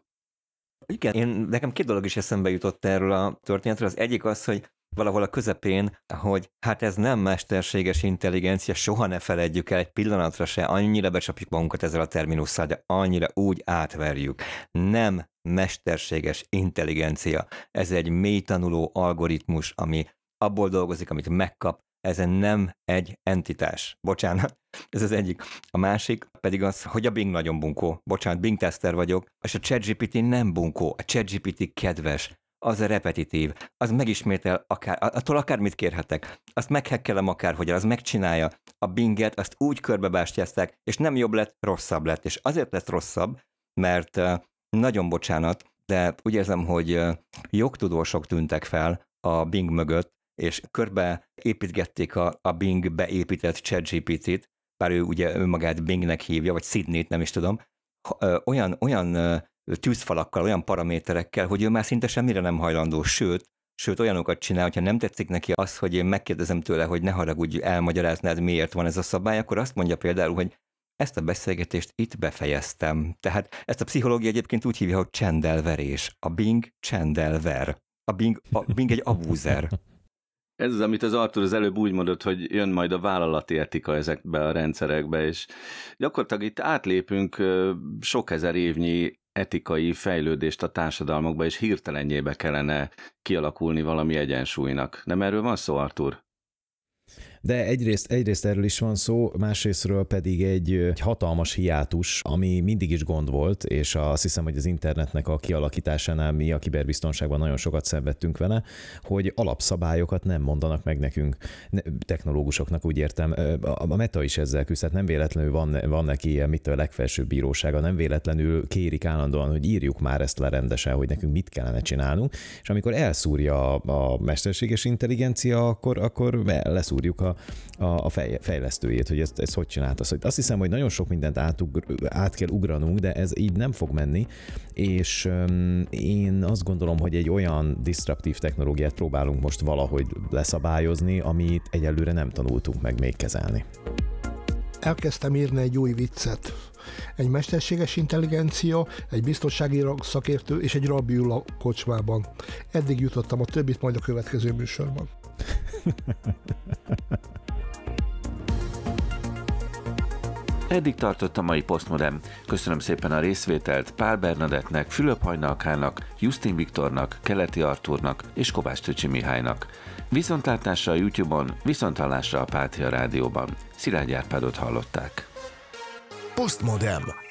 Igen, én, nekem két dolog is eszembe jutott erről a történetről. Az egyik az, hogy valahol a közepén, hogy hát ez nem mesterséges intelligencia, soha ne feledjük el egy pillanatra se, annyira becsapjuk magunkat ezzel a terminusszal, de annyira úgy átverjük. Nem mesterséges intelligencia. Ez egy mély tanuló algoritmus, ami abból dolgozik, amit megkap. Ez nem egy entitás. Bocsánat, ez az egyik. A másik pedig az, hogy a Bing nagyon bunkó. Bocsánat, Bing tester vagyok, és a ChatGPT nem bunkó, a ChatGPT kedves. Az a repetitív, az megismétel, akár, attól akármit kérhetek, azt meghekkelem akárhogyan, az megcsinálja. A Binget azt úgy körbebástyázták, és nem jobb lett, rosszabb lett. És azért lett rosszabb, mert nagyon bocsánat, de úgy érzem, hogy jogtudósok tűntek fel a Bing mögött, és körbe építgették a, a Bing beépített ChatGPT-t, bár ő ugye önmagát Bingnek hívja, vagy Sydney-t, nem is tudom, olyan, olyan tűzfalakkal, olyan paraméterekkel, hogy ő már szinte semmire nem hajlandó, sőt, sőt olyanokat csinál, hogyha nem tetszik neki az, hogy én megkérdezem tőle, hogy ne haragudj, elmagyaráznád, miért van ez a szabály, akkor azt mondja például, hogy ezt a beszélgetést itt befejeztem. Tehát ezt a pszichológia egyébként úgy hívja, hogy csendelverés. A Bing csendelver. A Bing, a Bing egy abúzer. Ez az, amit az Arthur az előbb úgy mondott, hogy jön majd a vállalati etika ezekbe a rendszerekbe, és gyakorlatilag itt átlépünk sok ezer évnyi etikai fejlődést a társadalmakba, és hirtelenjébe kellene kialakulni valami egyensúlynak. Nem erről van szó, Arthur? De egyrészt, egyrészt erről is van szó, másrésztről pedig egy, egy hatalmas hiátus, ami mindig is gond volt, és azt hiszem, hogy az internetnek a kialakításánál mi a kiberbiztonságban nagyon sokat szenvedtünk vele, hogy alapszabályokat nem mondanak meg nekünk, technológusoknak, úgy értem. A Meta is ezzel küzd, hát nem véletlenül van, van neki ilyen, mit a legfelsőbb bírósága, nem véletlenül kérik állandóan, hogy írjuk már ezt le rendesen, hogy nekünk mit kellene csinálnunk, és amikor elszúrja a mesterséges intelligencia, akkor, akkor leszúrjuk a a fejlesztőjét, hogy ezt, ezt hogy csináltasz. Azt hiszem, hogy nagyon sok mindent átugr, át kell ugranunk, de ez így nem fog menni, és én azt gondolom, hogy egy olyan diszruptív technológiát próbálunk most valahogy leszabályozni, amit egyelőre nem tanultunk meg még kezelni. Elkezdtem írni egy új viccet. Egy mesterséges intelligencia, egy biztonsági szakértő és egy rabbi ül a kocsmában. Eddig jutottam, a többit majd a következő műsorban. Eddig tartott a mai Postmodem. Köszönöm szépen a részvételt Pál Bernadettnek, Fülöp Hajnalkának, Justin Viktornak, Keleti Arthurnak és Kovács Tücsi Mihálynak. Viszontlátásra a YouTube-on, viszonthallásra a Pátria Rádióban. Szilágyi Árpádot hallották. Postmodem.